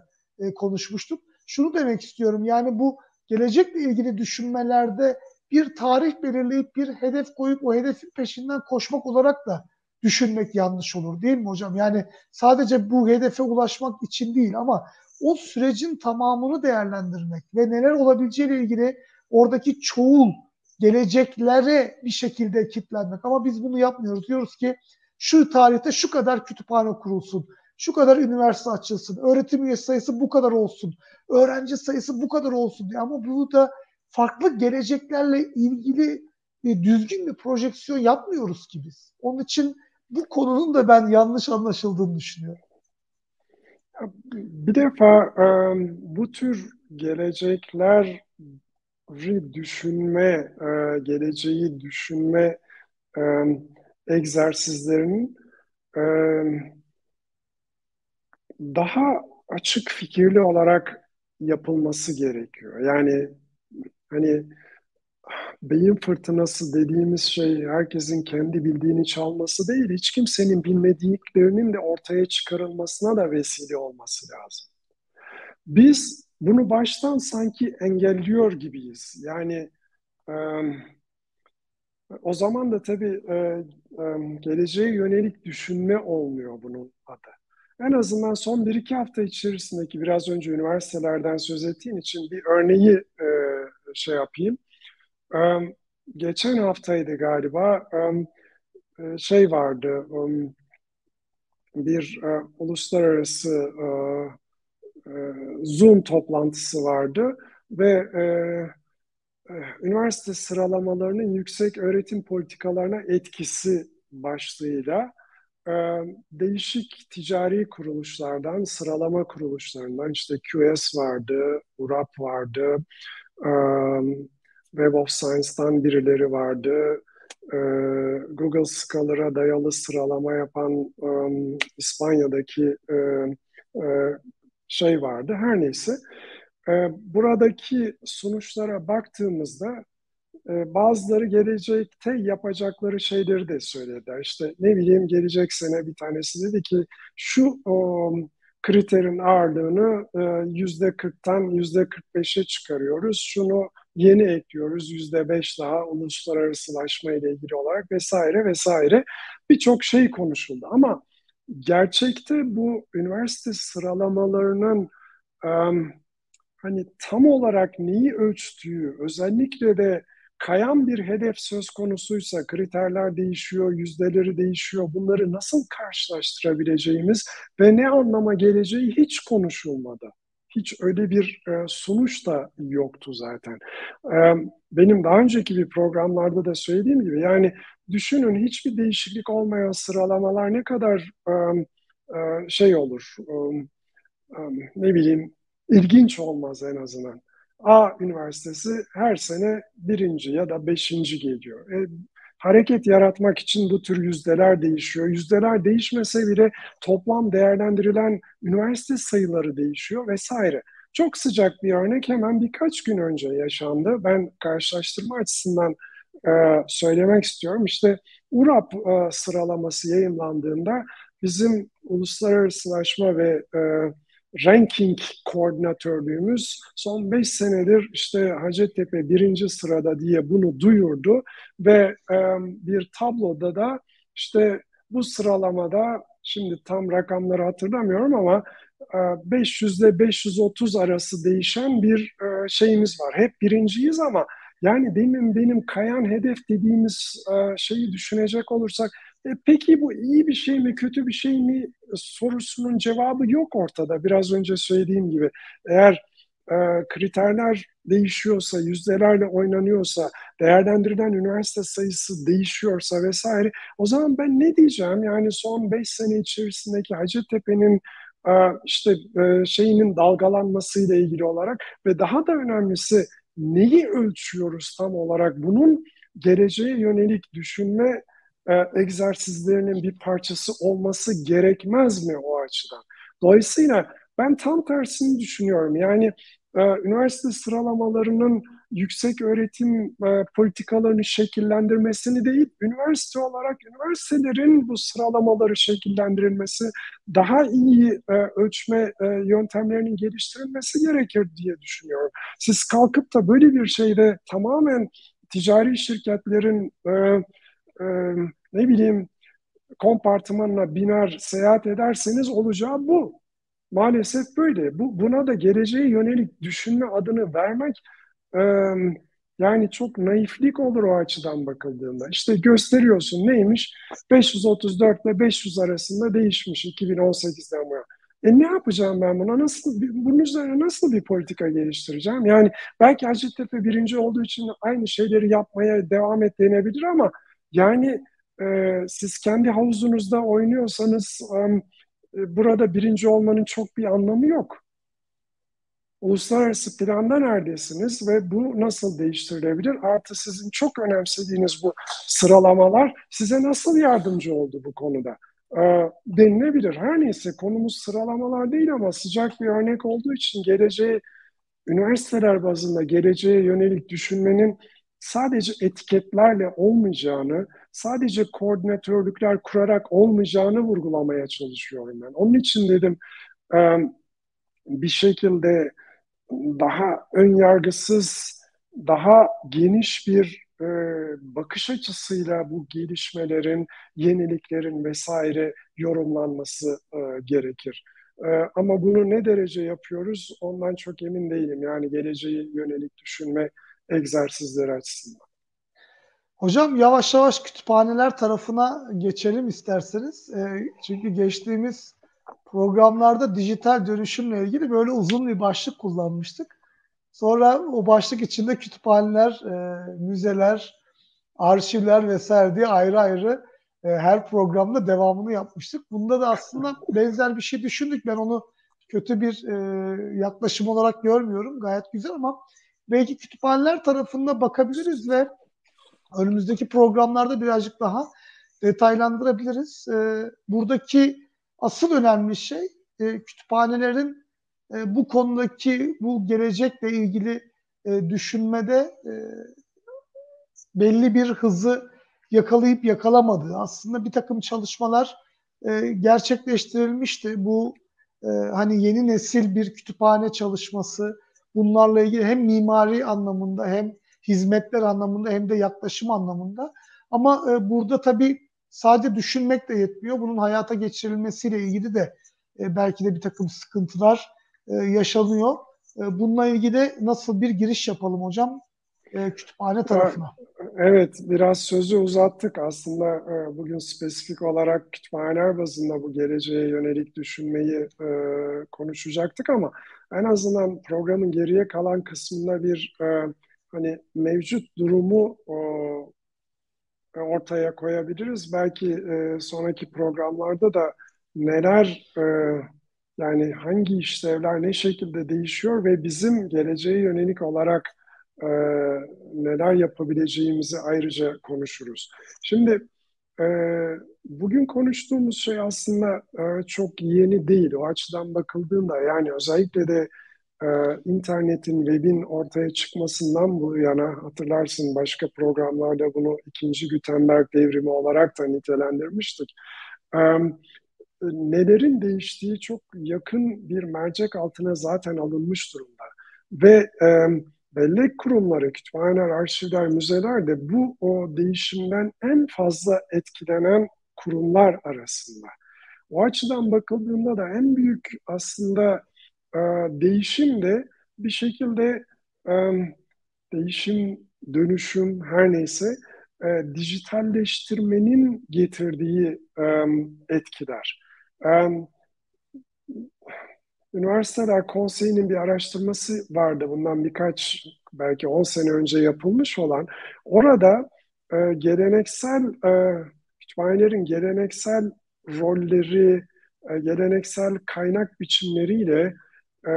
konuşmuştuk. Şunu demek istiyorum, yani bu gelecekle ilgili düşünmelerde bir tarih belirleyip bir hedef koyup o hedefin peşinden koşmak olarak da düşünmek yanlış olur değil mi hocam? Yani sadece bu hedefe ulaşmak için değil ama o sürecin tamamını değerlendirmek ve neler olabileceğiyle ilgili oradaki çoğul geleceklere bir şekilde kilitlenmek. Ama biz bunu yapmıyoruz. Diyoruz ki şu tarihte şu kadar kütüphane kurulsun, şu kadar üniversite açılsın, öğretim üyesi sayısı bu kadar olsun, öğrenci sayısı bu kadar olsun diye. Ama bunu da farklı geleceklerle ilgili bir düzgün bir projeksiyon yapmıyoruz ki biz. Onun için bu konunun da ben yanlış anlaşıldığını düşünüyorum. Bir defa bu tür gelecekleri düşünme, geleceği düşünme egzersizlerinin daha açık fikirli olarak yapılması gerekiyor. Yani hani beyin fırtınası dediğimiz şey herkesin kendi bildiğini çalması değil, hiç kimsenin bilmediklerinin de ortaya çıkarılmasına da vesile olması lazım. Biz bunu baştan sanki engelliyor gibiyiz. Yani e, o zaman da tabii e, e, geleceğe yönelik düşünme olmuyor bunun adı. En azından son bir iki hafta içerisindeki biraz önce üniversitelerden söz ettiğin için bir örneği e, şey yapayım. Ee, geçen haftaydı galiba e, şey vardı um, bir e, uluslararası e, e, Zoom toplantısı vardı ve e, e, üniversite sıralamalarının yüksek öğretim politikalarına etkisi başlığıyla e, değişik ticari kuruluşlardan, sıralama kuruluşlarından işte Q S vardı, U R A P vardı, Um, Web of Science'dan birileri vardı. Ee, Google Scholar'a dayalı sıralama yapan um, İspanya'daki e, e, şey vardı. Her neyse. Ee, buradaki sonuçlara baktığımızda e, bazıları gelecekte yapacakları şeyleri de söylediler. İşte ne bileyim gelecek sene bir tanesi dedi ki şu o, kriterin ağırlığını yüzde kırktan yüzde kırk beşe çıkarıyoruz. Şunu yeni ekliyoruz. yüzde beş daha uluslararasılaşma ile ilgili olarak vesaire vesaire. Birçok şey konuşuldu ama gerçekte bu üniversite sıralamalarının hani tam olarak neyi ölçtüğü, özellikle de kayan bir hedef söz konusuysa kriterler değişiyor, yüzdeleri değişiyor. Bunları nasıl karşılaştırabileceğimiz ve ne anlama geleceği hiç konuşulmadı. Hiç öyle bir e, sonuç da yoktu zaten. E, benim daha önceki bir programlarda da söylediğim gibi, yani düşünün hiçbir değişiklik olmayan sıralamalar ne kadar e, e, şey olur, e, e, ne bileyim, ilginç olmaz en azından. A üniversitesi her sene birinci ya da beşinci geliyor. E, hareket yaratmak için bu tür yüzdeler değişiyor. Yüzdeler değişmese bile toplam değerlendirilen üniversite sayıları değişiyor vesaire. Çok sıcak bir örnek hemen birkaç gün önce yaşandı. Ben karşılaştırma açısından e, söylemek istiyorum. İşte U R A P e, sıralaması yayımlandığında bizim uluslararasılaşma ve e, ranking koordinatörlüğümüz son beş senedir işte Hacettepe birinci sırada diye bunu duyurdu ve e, bir tabloda da işte bu sıralamada, şimdi tam rakamları hatırlamıyorum ama e, beş yüz ile beş yüz otuz arası değişen bir e, şeyimiz var. Hep birinciyiz ama yani benim benim kayan hedef dediğimiz e, şeyi düşünecek olursak, E peki bu iyi bir şey mi, kötü bir şey mi sorusunun cevabı yok ortada. Biraz önce söylediğim gibi, eğer e, kriterler değişiyorsa, yüzdelerle oynanıyorsa, değerlendirilen üniversite sayısı değişiyorsa vesaire, o zaman ben ne diyeceğim? Yani son beş sene içerisindeki Hacettepe'nin e, işte e, şeyinin dalgalanmasıyla ilgili olarak ve daha da önemlisi neyi ölçüyoruz tam olarak, bunun geleceğe yönelik düşünme E, egzersizlerinin bir parçası olması gerekmez mi o açıdan? Dolayısıyla ben tam tersini düşünüyorum. Yani e, üniversite sıralamalarının yüksek öğretim e, politikalarını şekillendirmesini değil, üniversite olarak üniversitelerin bu sıralamaları şekillendirilmesi, daha iyi e, ölçme e, yöntemlerinin geliştirilmesi gerekir diye düşünüyorum. Siz kalkıp da böyle bir şeyde tamamen ticari şirketlerin e, Ee, ne bileyim kompartımanına biner seyahat ederseniz olacağı bu. Maalesef böyle. Bu, buna da geleceğe yönelik düşünme adını vermek e, yani çok naiflik olur o açıdan bakıldığında. İşte gösteriyorsun neymiş? beş yüz otuz dört ile beş yüz arasında değişmiş iki bin on sekizden bu yana. E ne yapacağım ben buna? Nasıl, bunun üzerine nasıl bir politika geliştireceğim? Yani belki Hacettepe birinci olduğu için aynı şeyleri yapmaya devam et denebilir ama yani e, siz kendi havuzunuzda oynuyorsanız um, e, burada birinci olmanın çok bir anlamı yok. Uluslararası planda neredesiniz ve bu nasıl değiştirilebilir? Artı sizin çok önemsediğiniz bu sıralamalar size nasıl yardımcı oldu bu konuda? E, denilebilir. Her neyse, konumuz sıralamalar değil ama sıcak bir örnek olduğu için geleceği, üniversiteler bazında geleceğe yönelik düşünmenin sadece etiketlerle olmayacağını, sadece koordinatörlükler kurarak olmayacağını vurgulamaya çalışıyorum ben. Onun için dedim bir şekilde daha önyargısız, daha geniş bir bakış açısıyla bu gelişmelerin, yeniliklerin vesaire yorumlanması gerekir. Ama bunu ne derece yapıyoruz ondan çok emin değilim. Yani geleceğe yönelik düşünme egzersizler açısından. Hocam yavaş yavaş kütüphaneler tarafına geçelim isterseniz. E, çünkü geçtiğimiz programlarda dijital dönüşümle ilgili böyle uzun bir başlık kullanmıştık. Sonra o başlık içinde kütüphaneler, e, müzeler, arşivler vesaire diye ayrı ayrı e, her programda devamını yapmıştık. Bunda da aslında benzer bir şey düşündük. Ben onu kötü bir e, yaklaşım olarak görmüyorum. Gayet güzel ama belki kütüphaneler tarafına bakabiliriz ve önümüzdeki programlarda birazcık daha detaylandırabiliriz. Buradaki asıl önemli şey kütüphanelerin bu konudaki, bu gelecekle ilgili düşünmede belli bir hızı yakalayıp yakalamadığı. Aslında bir takım çalışmalar gerçekleştirilmişti. Bu hani yeni nesil bir kütüphane çalışması, bunlarla ilgili hem mimari anlamında, hem hizmetler anlamında, hem de yaklaşım anlamında. Ama e, burada tabii sadece düşünmek de yetmiyor. Bunun hayata geçirilmesiyle ilgili de e, belki de bir takım sıkıntılar e, yaşanıyor. Bununla ilgili de nasıl bir giriş yapalım hocam kütüphane tarafına? Evet, biraz sözü uzattık. Aslında bugün spesifik olarak kütüphaneler bazında bu geleceğe yönelik düşünmeyi konuşacaktık ama en azından programın geriye kalan kısmında bir hani mevcut durumu ortaya koyabiliriz. Belki sonraki programlarda da neler, yani hangi işlevler ne şekilde değişiyor ve bizim geleceğe yönelik olarak e, neler yapabileceğimizi ayrıca konuşuruz. Şimdi e, bugün konuştuğumuz şey aslında e, çok yeni değil. O açıdan bakıldığında, yani özellikle de e, internetin, webin ortaya çıkmasından bu yana, hatırlarsın başka programlarda bunu ikinci Gutenberg devrimi olarak da nitelendirmiştik. E, Nelerin değiştiği çok yakın bir mercek altına zaten alınmış durumda. Ve e, bellek kurumları, kütüphaneler, arşivler, müzeler de bu o değişimden en fazla etkilenen kurumlar arasında. O açıdan bakıldığında da en büyük aslında e, değişim de bir şekilde e, değişim, dönüşüm her neyse e, dijitalleştirmenin getirdiği e, etkiler. Üniversiteler Konseyi'nin bir araştırması vardı, bundan birkaç, belki on sene önce yapılmış olan. Orada e, geleneksel e, kütüphanelerin geleneksel rolleri, e, geleneksel kaynak biçimleriyle e,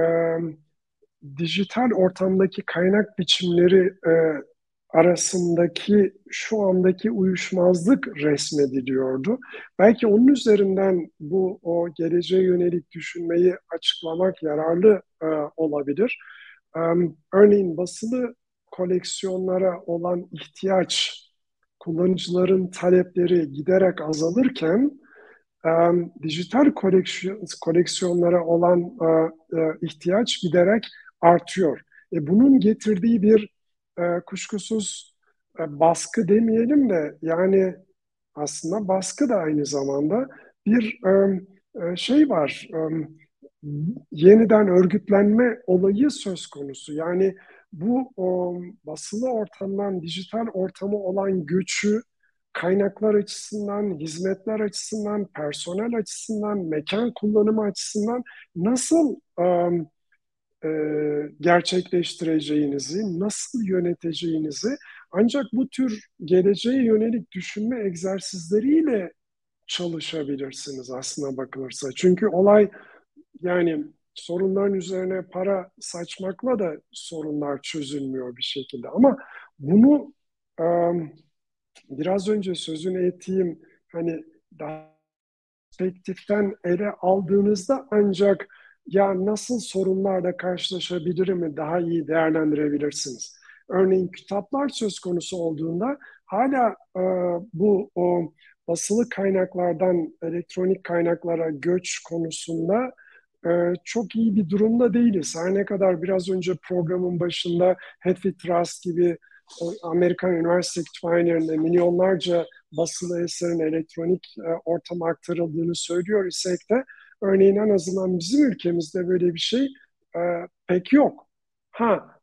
dijital ortamdaki kaynak biçimleri e, arasındaki şu andaki uyuşmazlık resmediliyordu. Belki onun üzerinden bu o geleceğe yönelik düşünmeyi açıklamak yararlı e, olabilir. E, örneğin basılı koleksiyonlara olan ihtiyaç, kullanıcıların talepleri giderek azalırken e, dijital koleksiyon, koleksiyonlara olan e, e, ihtiyaç giderek artıyor. E, bunun getirdiği bir kuşkusuz baskı demeyelim de, yani aslında baskı da aynı zamanda bir şey var, yeniden örgütlenme olayı söz konusu. Yani bu basılı ortamdan dijital ortama olan göçü kaynaklar açısından, hizmetler açısından, personel açısından, mekan kullanımı açısından nasıl gerçekleştireceğinizi, nasıl yöneteceğinizi ancak bu tür geleceğe yönelik düşünme egzersizleriyle çalışabilirsiniz aslına bakılırsa. Çünkü olay, yani sorunların üzerine para saçmakla da sorunlar çözülmüyor bir şekilde. Ama bunu biraz önce sözünü ettiğim hani daha perspektiften ele aldığınızda ancak ya nasıl sorunlarla karşılaşabilirim daha iyi değerlendirebilirsiniz. Örneğin kitaplar söz konusu olduğunda hala e, bu o, basılı kaynaklardan elektronik kaynaklara göç konusunda e, çok iyi bir durumda değiliz. Her ne kadar biraz önce programın başında HathiTrust gibi o, Amerikan üniversite kütüphanelerinde milyonlarca basılı eserin elektronik e, ortama aktarıldığını söylüyor isek de, örneğin en azından bizim ülkemizde böyle bir şey e, pek yok. Ha,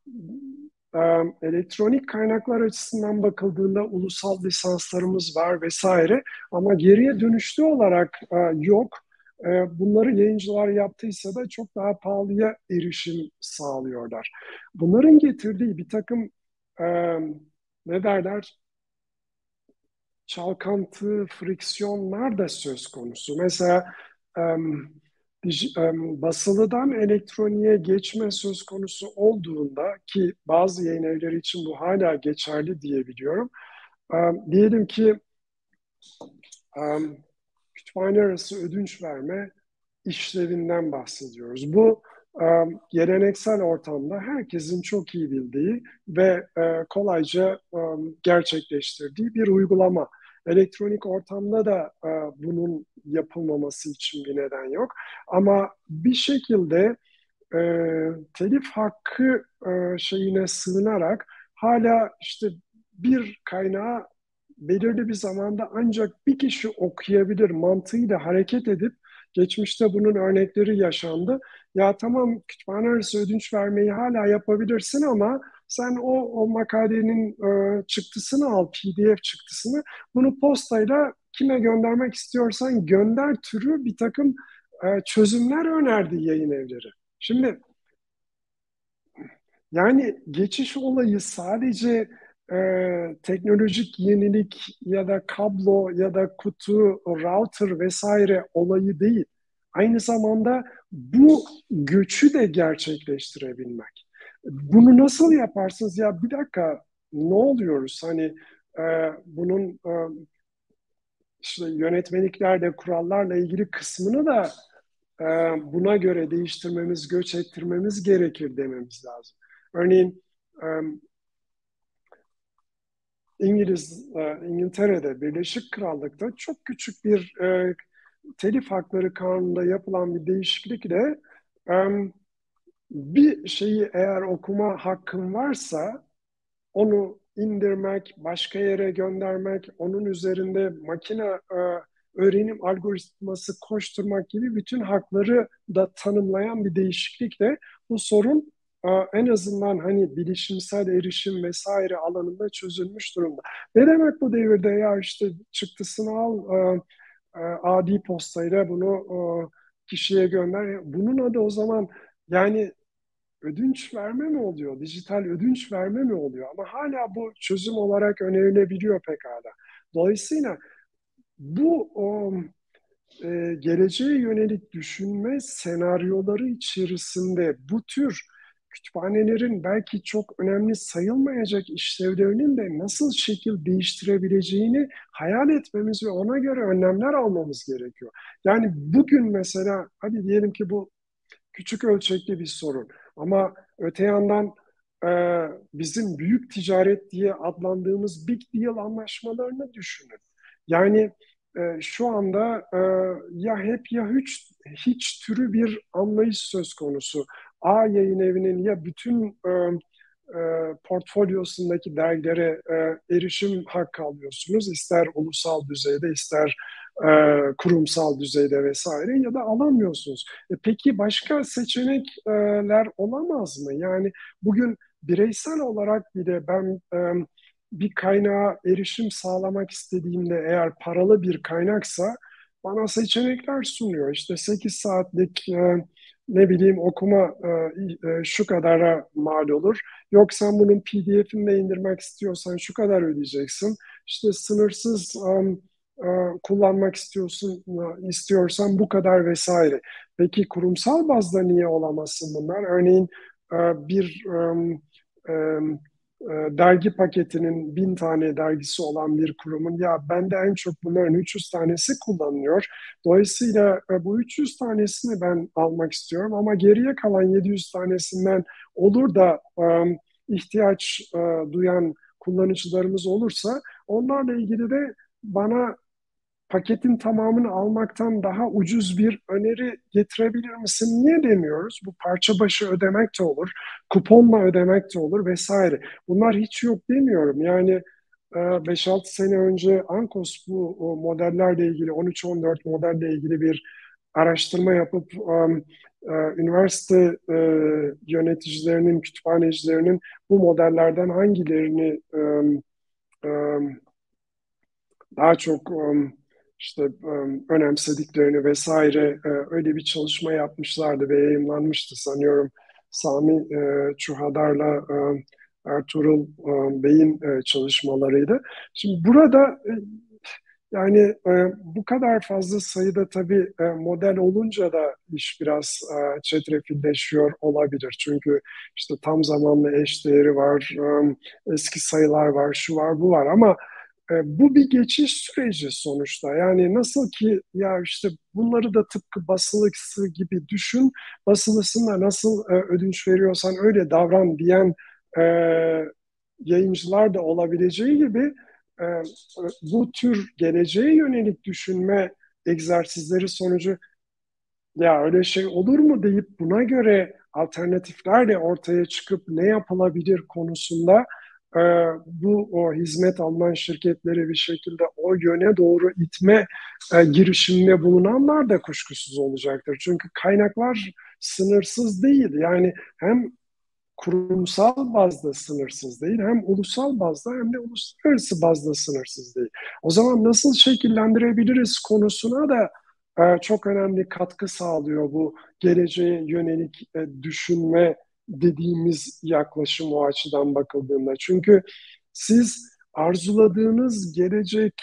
e, elektronik kaynaklar açısından bakıldığında ulusal lisanslarımız var vesaire, ama geriye dönüşlü olarak e, yok. E, bunları yayıncılar yaptıysa da çok daha pahalıya erişim sağlıyorlar. Bunların getirdiği bir takım e, ne derler? çalkantı, friksiyonlar da söz konusu. Mesela basılıdan elektroniğe geçme söz konusu olduğunda, ki bazı yayın evleri için bu hala geçerli diyebiliyorum. Diyelim ki kütüphane arası ödünç verme işlevinden bahsediyoruz. Bu geleneksel ortamda herkesin çok iyi bildiği ve kolayca gerçekleştirdiği bir uygulama. Elektronik ortamda da e, bunun yapılmaması için bir neden yok. Ama bir şekilde e, telif hakkı e, şeyine sığınarak hala işte bir kaynağı belirli bir zamanda ancak bir kişi okuyabilir mantığıyla hareket edip Geçmişte bunun örnekleri yaşandı. Ya tamam, kütüphane arası ödünç vermeyi hala yapabilirsin ama sen o, o makalenin e, çıktısını al, P D F çıktısını. Bunu postayla kime göndermek istiyorsan gönder türü bir takım e, çözümler önerdi yayın evleri. Şimdi yani geçiş olayı sadece e, teknolojik yenilik ya da kablo ya da kutu, router vesaire olayı değil. Aynı zamanda bu göçü de gerçekleştirebilmek. Bunu nasıl yaparsınız? Ya bir dakika, ne oluyoruz? Hani e, bunun e, işte yönetmeliklerle, kurallarla ilgili kısmını da e, buna göre değiştirmemiz, göç ettirmemiz gerekir dememiz lazım. Örneğin e, İngiliz, e, İngiltere'de, Birleşik Krallık'ta çok küçük bir e, telif hakları kanununda yapılan bir değişiklikle e, bir şeyi eğer okuma hakkın varsa onu indirmek, başka yere göndermek, onun üzerinde makine e, öğrenim algoritması koşturmak gibi bütün hakları da tanımlayan bir değişiklikle bu sorun e, en azından hani bilişimsel erişim vesaire alanında çözülmüş durumda. Ne demek bu devirde ya işte çıktısını al, e, e, adi postayla bunu e, kişiye gönder. Bunun adı o zaman yani ödünç verme mi oluyor? Dijital ödünç verme mi oluyor? Ama hala bu çözüm olarak önerilebiliyor pekala. Dolayısıyla bu o, e, geleceğe yönelik düşünme senaryoları içerisinde bu tür kütüphanelerin belki çok önemli sayılmayacak işlevlerinin de nasıl şekil değiştirebileceğini hayal etmemiz ve ona göre önlemler almamız gerekiyor. Yani bugün mesela hadi diyelim ki bu küçük ölçekli bir sorun. Ama öte yandan e, bizim büyük ticaret diye adlandığımız big deal anlaşmalarını düşünün. Yani e, şu anda e, ya hep ya hiç, hiç türü bir anlayış söz konusu. A yayın evinin ya bütün e, e, portfolyosundaki dergilere e, erişim hakkı alıyorsunuz. İster ulusal düzeyde, ister E, kurumsal düzeyde vesaire, ya da alamıyorsunuz. E, peki başka seçenekler olamaz mı? Yani bugün bireysel olarak bile ben e, bir kaynağa erişim sağlamak istediğimde, eğer paralı bir kaynaksa, bana seçenekler sunuyor. İşte sekiz saatlik e, ne bileyim okuma e, e, şu kadara mal olur. Yok sen bunun P D F'ini de indirmek istiyorsan şu kadar ödeyeceksin. İşte sınırsız e, kullanmak istiyorsun, istiyorsan bu kadar vesaire. Peki kurumsal bazda niye olamasın bunlar? Örneğin bir dergi paketinin bin tane dergisi olan bir kurumun, ya bende en çok bunların üç yüz tanesi kullanılıyor. Dolayısıyla bu üç yüz tanesini ben almak istiyorum ama geriye kalan yedi yüz tanesinden olur da ihtiyaç duyan kullanıcılarımız olursa onlarla ilgili de bana paketin tamamını almaktan daha ucuz bir öneri getirebilir misin? Niye demiyoruz? Bu parça başı ödemek de olur, kuponla ödemek de olur vesaire. Bunlar hiç yok demiyorum. Yani beş altı sene önce ANKOS bu modellerle ilgili, on üç on dört modelle ilgili bir araştırma yapıp üniversite yöneticilerinin, kütüphanecilerinin bu modellerden hangilerini daha çok işte önemsediklerini vesaire öyle bir çalışma yapmışlardı ve yayımlanmıştı sanıyorum. Sami Çuhadar'la Ertuğrul Bey'in çalışmalarıydı. Şimdi burada yani bu kadar fazla sayıda tabii model olunca da iş biraz çetrefilleşiyor olabilir. Çünkü işte tam zamanlı eşdeğeri var, eski sayılar var, şu var, bu var ama bu bir geçiş süreci sonuçta. Yani nasıl ki ya işte bunları da tıpkı basılısı gibi düşün, basılısına nasıl ödünç veriyorsan öyle davran diyen e, yayıncılar da olabileceği gibi e, bu tür geleceğe yönelik düşünme egzersizleri sonucu ya öyle şey olur mu deyip buna göre alternatiflerle ortaya çıkıp ne yapılabilir konusunda e, bu o hizmet alınan şirketleri bir şekilde o yöne doğru itme e, girişimine bulunanlar da kuşkusuz olacaktır. Çünkü kaynaklar sınırsız değil. Yani hem kurumsal bazda sınırsız değil, hem ulusal bazda hem de uluslararası bazda sınırsız değil. O zaman nasıl şekillendirebiliriz konusuna da e, çok önemli katkı sağlıyor bu geleceğe yönelik e, düşünme dediğimiz yaklaşım o açıdan bakıldığında. Çünkü siz arzuladığınız gelecek,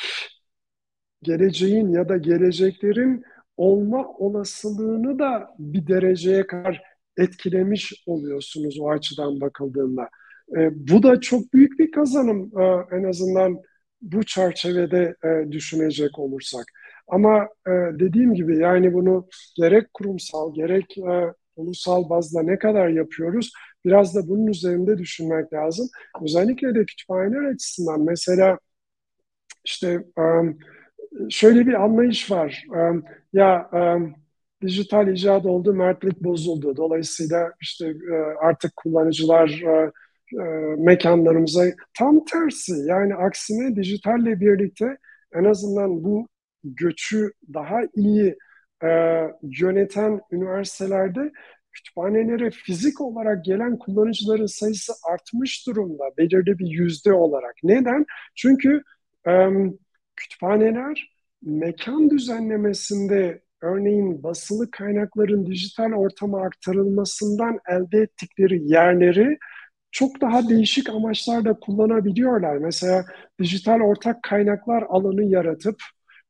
geleceğin ya da geleceklerin olma olasılığını da bir dereceye kadar etkilemiş oluyorsunuz o açıdan bakıldığında. E, bu da çok büyük bir kazanım e, en azından bu çerçevede e, düşünecek olursak. Ama e, dediğim gibi yani bunu gerek kurumsal gerek e, ulusal bazda ne kadar yapıyoruz biraz da bunun üzerinde düşünmek lazım. Özellikle de kütüphaneler açısından mesela işte e, şöyle bir anlayış var. E, ya e, dijital icat oldu, mertlik bozuldu. Dolayısıyla işte artık kullanıcılar mekanlarımıza tam tersi. Yani aksine dijitalle birlikte en azından bu göçü daha iyi yöneten üniversitelerde kütüphanelere fizik olarak gelen kullanıcıların sayısı artmış durumda. Belirli bir yüzde olarak. Neden? Çünkü kütüphaneler mekan düzenlemesinde örneğin basılı kaynakların dijital ortama aktarılmasından elde ettikleri yerleri çok daha değişik amaçlarda kullanabiliyorlar. Mesela dijital ortak kaynaklar alanı yaratıp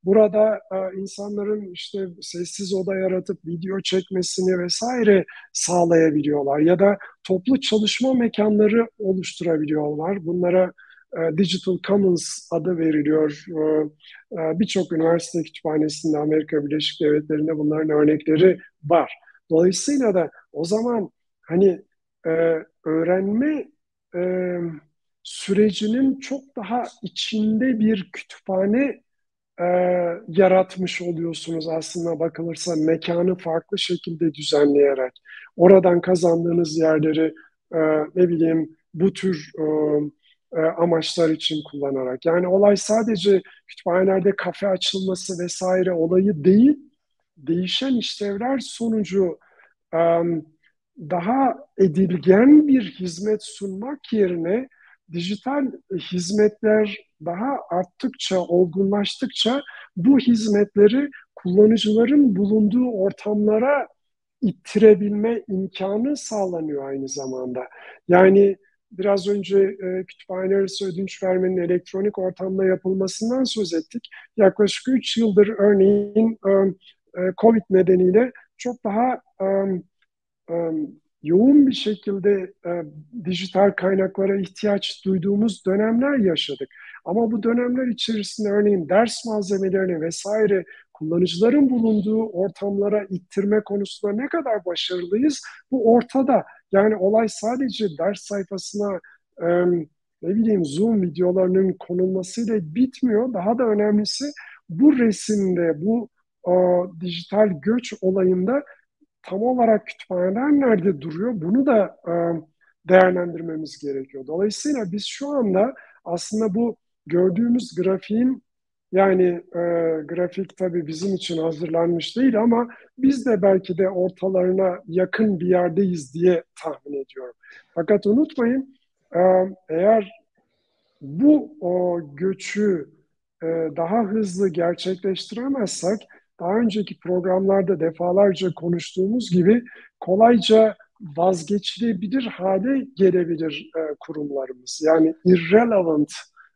burada e, insanların işte sessiz oda yaratıp video çekmesini vesaire sağlayabiliyorlar. Ya da toplu çalışma mekanları oluşturabiliyorlar. Bunlara Digital Commons adı veriliyor. Birçok üniversite kütüphanesinde, Amerika Birleşik Devletleri'nde bunların örnekleri var. Dolayısıyla da o zaman hani öğrenme sürecinin çok daha içinde bir kütüphane yaratmış oluyorsunuz aslında bakılırsa mekanı farklı şekilde düzenleyerek. Oradan kazandığınız yerleri ne bileyim bu tür amaçlar için kullanarak. Yani olay sadece kütüphanelerde kafe açılması vesaire olayı değil, değişen işlevler sonucu daha edilgen bir hizmet sunmak yerine dijital hizmetler daha arttıkça, olgunlaştıkça bu hizmetleri kullanıcıların bulunduğu ortamlara ittirebilme imkanı sağlanıyor aynı zamanda. Yani biraz önce e, kütüphane arası ödünç vermenin elektronik ortamda yapılmasından söz ettik. Yaklaşık üç yıldır örneğin e, e, Covid nedeniyle çok daha e, e, yoğun bir şekilde e, dijital kaynaklara ihtiyaç duyduğumuz dönemler yaşadık. Ama bu dönemler içerisinde örneğin ders malzemelerini vesaire kullanıcıların bulunduğu ortamlara ittirme konusunda ne kadar başarılıyız bu ortada. Yani olay sadece ders sayfasına e, ne bileyim Zoom videolarının konulmasıyla bitmiyor. Daha da önemlisi bu resimde, bu e, dijital göç olayında tam olarak kütüphaneler nerede duruyor? Bunu da e, değerlendirmemiz gerekiyor. Dolayısıyla biz şu anda aslında bu gördüğümüz grafiğin, yani e, grafik tabii bizim için hazırlanmış değil ama biz de belki de ortalarına yakın bir yerdeyiz diye tahmin ediyorum. Fakat unutmayın e, eğer bu o, göçü e, daha hızlı gerçekleştiremezsek daha önceki programlarda defalarca konuştuğumuz gibi kolayca vazgeçilebilir hale gelebilir e, kurumlarımız. Yani irrelevant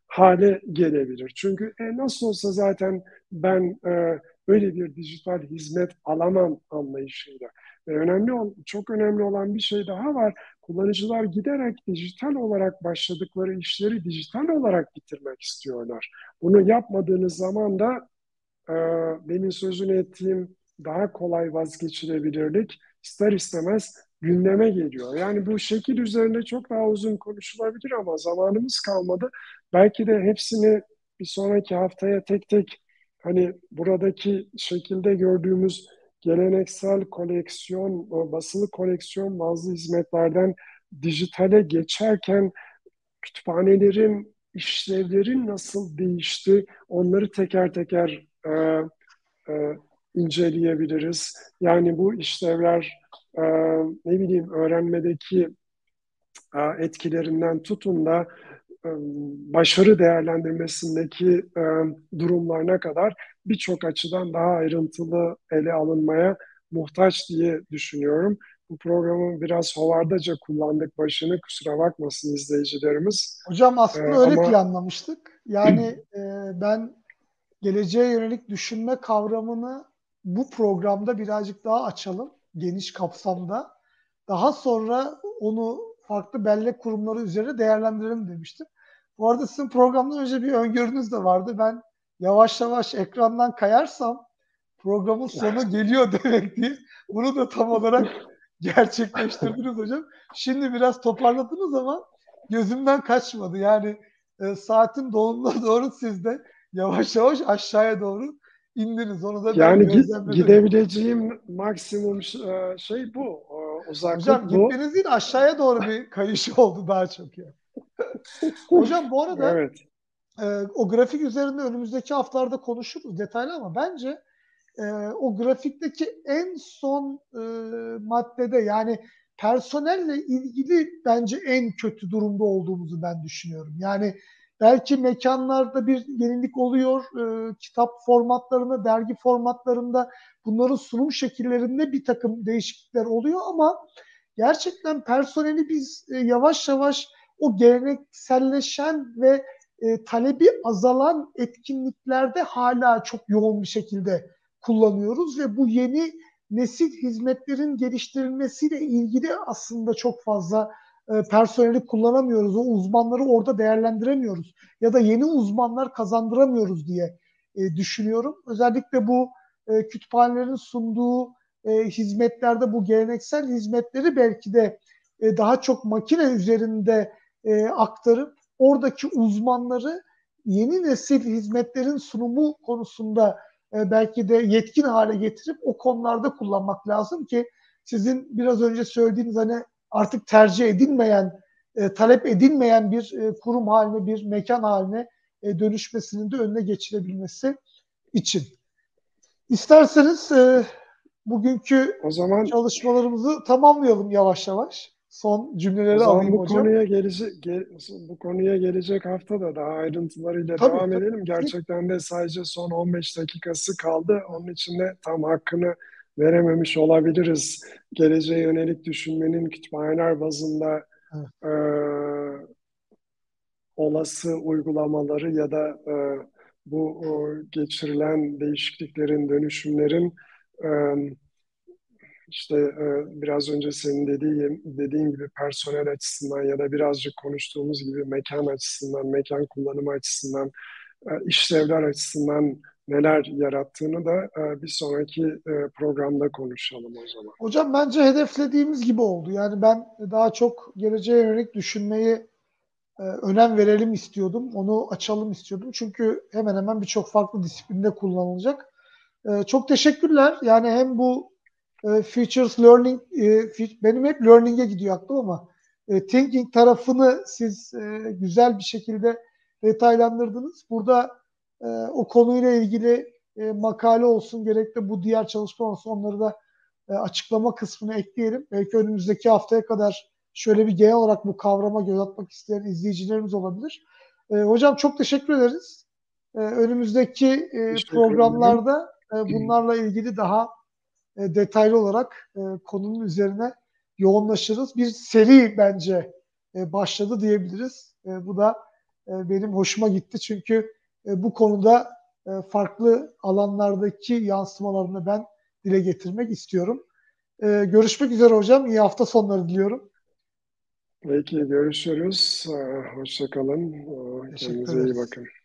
hale gelebilir. Çünkü e, nasıl olsa zaten ben e, öyle bir dijital hizmet alamam anlayışıyla. Ve önemli, çok önemli olan bir şey daha var. Kullanıcılar giderek dijital olarak başladıkları işleri dijital olarak bitirmek istiyorlar. Bunu yapmadığınız zaman da e, benim sözünü ettiğim daha kolay vazgeçilebilirlik ister istemez gündeme geliyor. Yani bu şekil üzerinde çok daha uzun konuşulabilir ama zamanımız kalmadı. Belki de hepsini bir sonraki haftaya tek tek hani buradaki şekilde gördüğümüz geleneksel koleksiyon, basılı koleksiyon bazı hizmetlerden dijitale geçerken kütüphanelerin, işlevlerin nasıl değişti, onları teker teker e, e, inceleyebiliriz. Yani bu işlevler e, ne bileyim öğrenmedeki e, etkilerinden tutun da e, başarı değerlendirmesindeki e, durumlarına kadar birçok açıdan daha ayrıntılı ele alınmaya muhtaç diye düşünüyorum. Bu programı biraz hovardaca kullandık başını. Kusura bakmasın izleyicilerimiz. Hocam aslında ee, öyle ama... planlamıştık. Yani e, ben geleceğe yönelik düşünme kavramını bu programda birazcık daha açalım. Geniş kapsamda. Daha sonra onu farklı bellek kurumları üzerine değerlendirelim demiştim. Bu arada sizin programdan önce bir öngörünüz de vardı. Ben yavaş yavaş ekrandan kayarsam programın sonu geliyor demek diye. Bunu da tam olarak gerçekleştirdiniz hocam. Şimdi biraz toparladınız ama gözümden kaçmadı. Yani e, saatin dolumuna doğru siz de yavaş yavaş aşağıya doğru indiniz. Onu da yani git, gidebileceğim maksimum şey bu. Uzaklık hocam, bu. Hocam gitmeniz değil, aşağıya doğru bir kayış oldu daha çok ya. Yani. Hocam bu arada evet. e, o grafik üzerinde önümüzdeki haftalarda konuşuruz detaylı ama bence Ee, o grafikteki en son e, maddede yani personelle ilgili bence en kötü durumda olduğumuzu ben düşünüyorum. Yani belki mekanlarda bir yenilik oluyor, e, kitap formatlarında, dergi formatlarında bunların sunum şekillerinde bir takım değişiklikler oluyor ama gerçekten personeli biz e, yavaş yavaş o gelenekselleşen ve e, talebi azalan etkinliklerde hala çok yoğun bir şekilde kullanıyoruz ve bu yeni nesil hizmetlerin geliştirilmesiyle ilgili aslında çok fazla e, personeli kullanamıyoruz. O uzmanları orada değerlendiremiyoruz ya da yeni uzmanlar kazandıramıyoruz diye e, düşünüyorum. Özellikle bu e, kütüphanelerin sunduğu e, hizmetlerde bu geleneksel hizmetleri belki de e, daha çok makine üzerinde e, aktarıp oradaki uzmanları yeni nesil hizmetlerin sunumu konusunda belki de yetkin hale getirip o konularda kullanmak lazım ki sizin biraz önce söylediğiniz hani artık tercih edilmeyen, e, talep edilmeyen bir e, kurum haline, bir mekan haline e, dönüşmesinin de önüne geçilebilmesi için. İsterseniz e, bugünkü o zaman çalışmalarımızı tamamlayalım yavaş yavaş. Son cümleleri alayım bu hocam. Konuya gelecek, ge, bu konuya gelecek hafta da daha ayrıntılarıyla tabii, devam tabii. edelim. Gerçekten de sadece son on beş dakikası kaldı. Onun için de tam hakkını verememiş olabiliriz. Geleceğe yönelik düşünmenin kütüphaneler bazında evet. e, olası uygulamaları ya da e, bu o, geçirilen değişikliklerin, dönüşümlerin e, İşte biraz önce senin dediğin, dediğin gibi personel açısından ya da birazcık konuştuğumuz gibi mekan açısından, mekan kullanımı açısından, işlevler açısından neler yarattığını da bir sonraki programda konuşalım o zaman. Hocam bence hedeflediğimiz gibi oldu. Yani ben daha çok geleceğe yönelik düşünmeyi önem verelim istiyordum. Onu açalım istiyordum. Çünkü hemen hemen birçok farklı disiplinde kullanılacak. Çok teşekkürler. Yani hem bu Futures Learning, benim hep Learning'e gidiyor aklım ama Thinking tarafını siz güzel bir şekilde detaylandırdınız. Burada o konuyla ilgili makale olsun, gerek de bu diğer çalışma olsun, onları da açıklama kısmına ekleyelim. Belki önümüzdeki haftaya kadar şöyle bir genel olarak bu kavrama göz atmak isteyen izleyicilerimiz olabilir. Hocam çok teşekkür ederiz. Önümüzdeki teşekkür programlarda ederim. Bunlarla ilgili daha detaylı olarak e, konunun üzerine yoğunlaşırız. Bir seri bence e, başladı diyebiliriz. E, bu da e, benim hoşuma gitti. Çünkü e, bu konuda e, farklı alanlardaki yansımalarını ben dile getirmek istiyorum. E, görüşmek üzere hocam. İyi hafta sonları diliyorum. Peki görüşürüz. Hoşça kalın. Kendinize iyi bakın.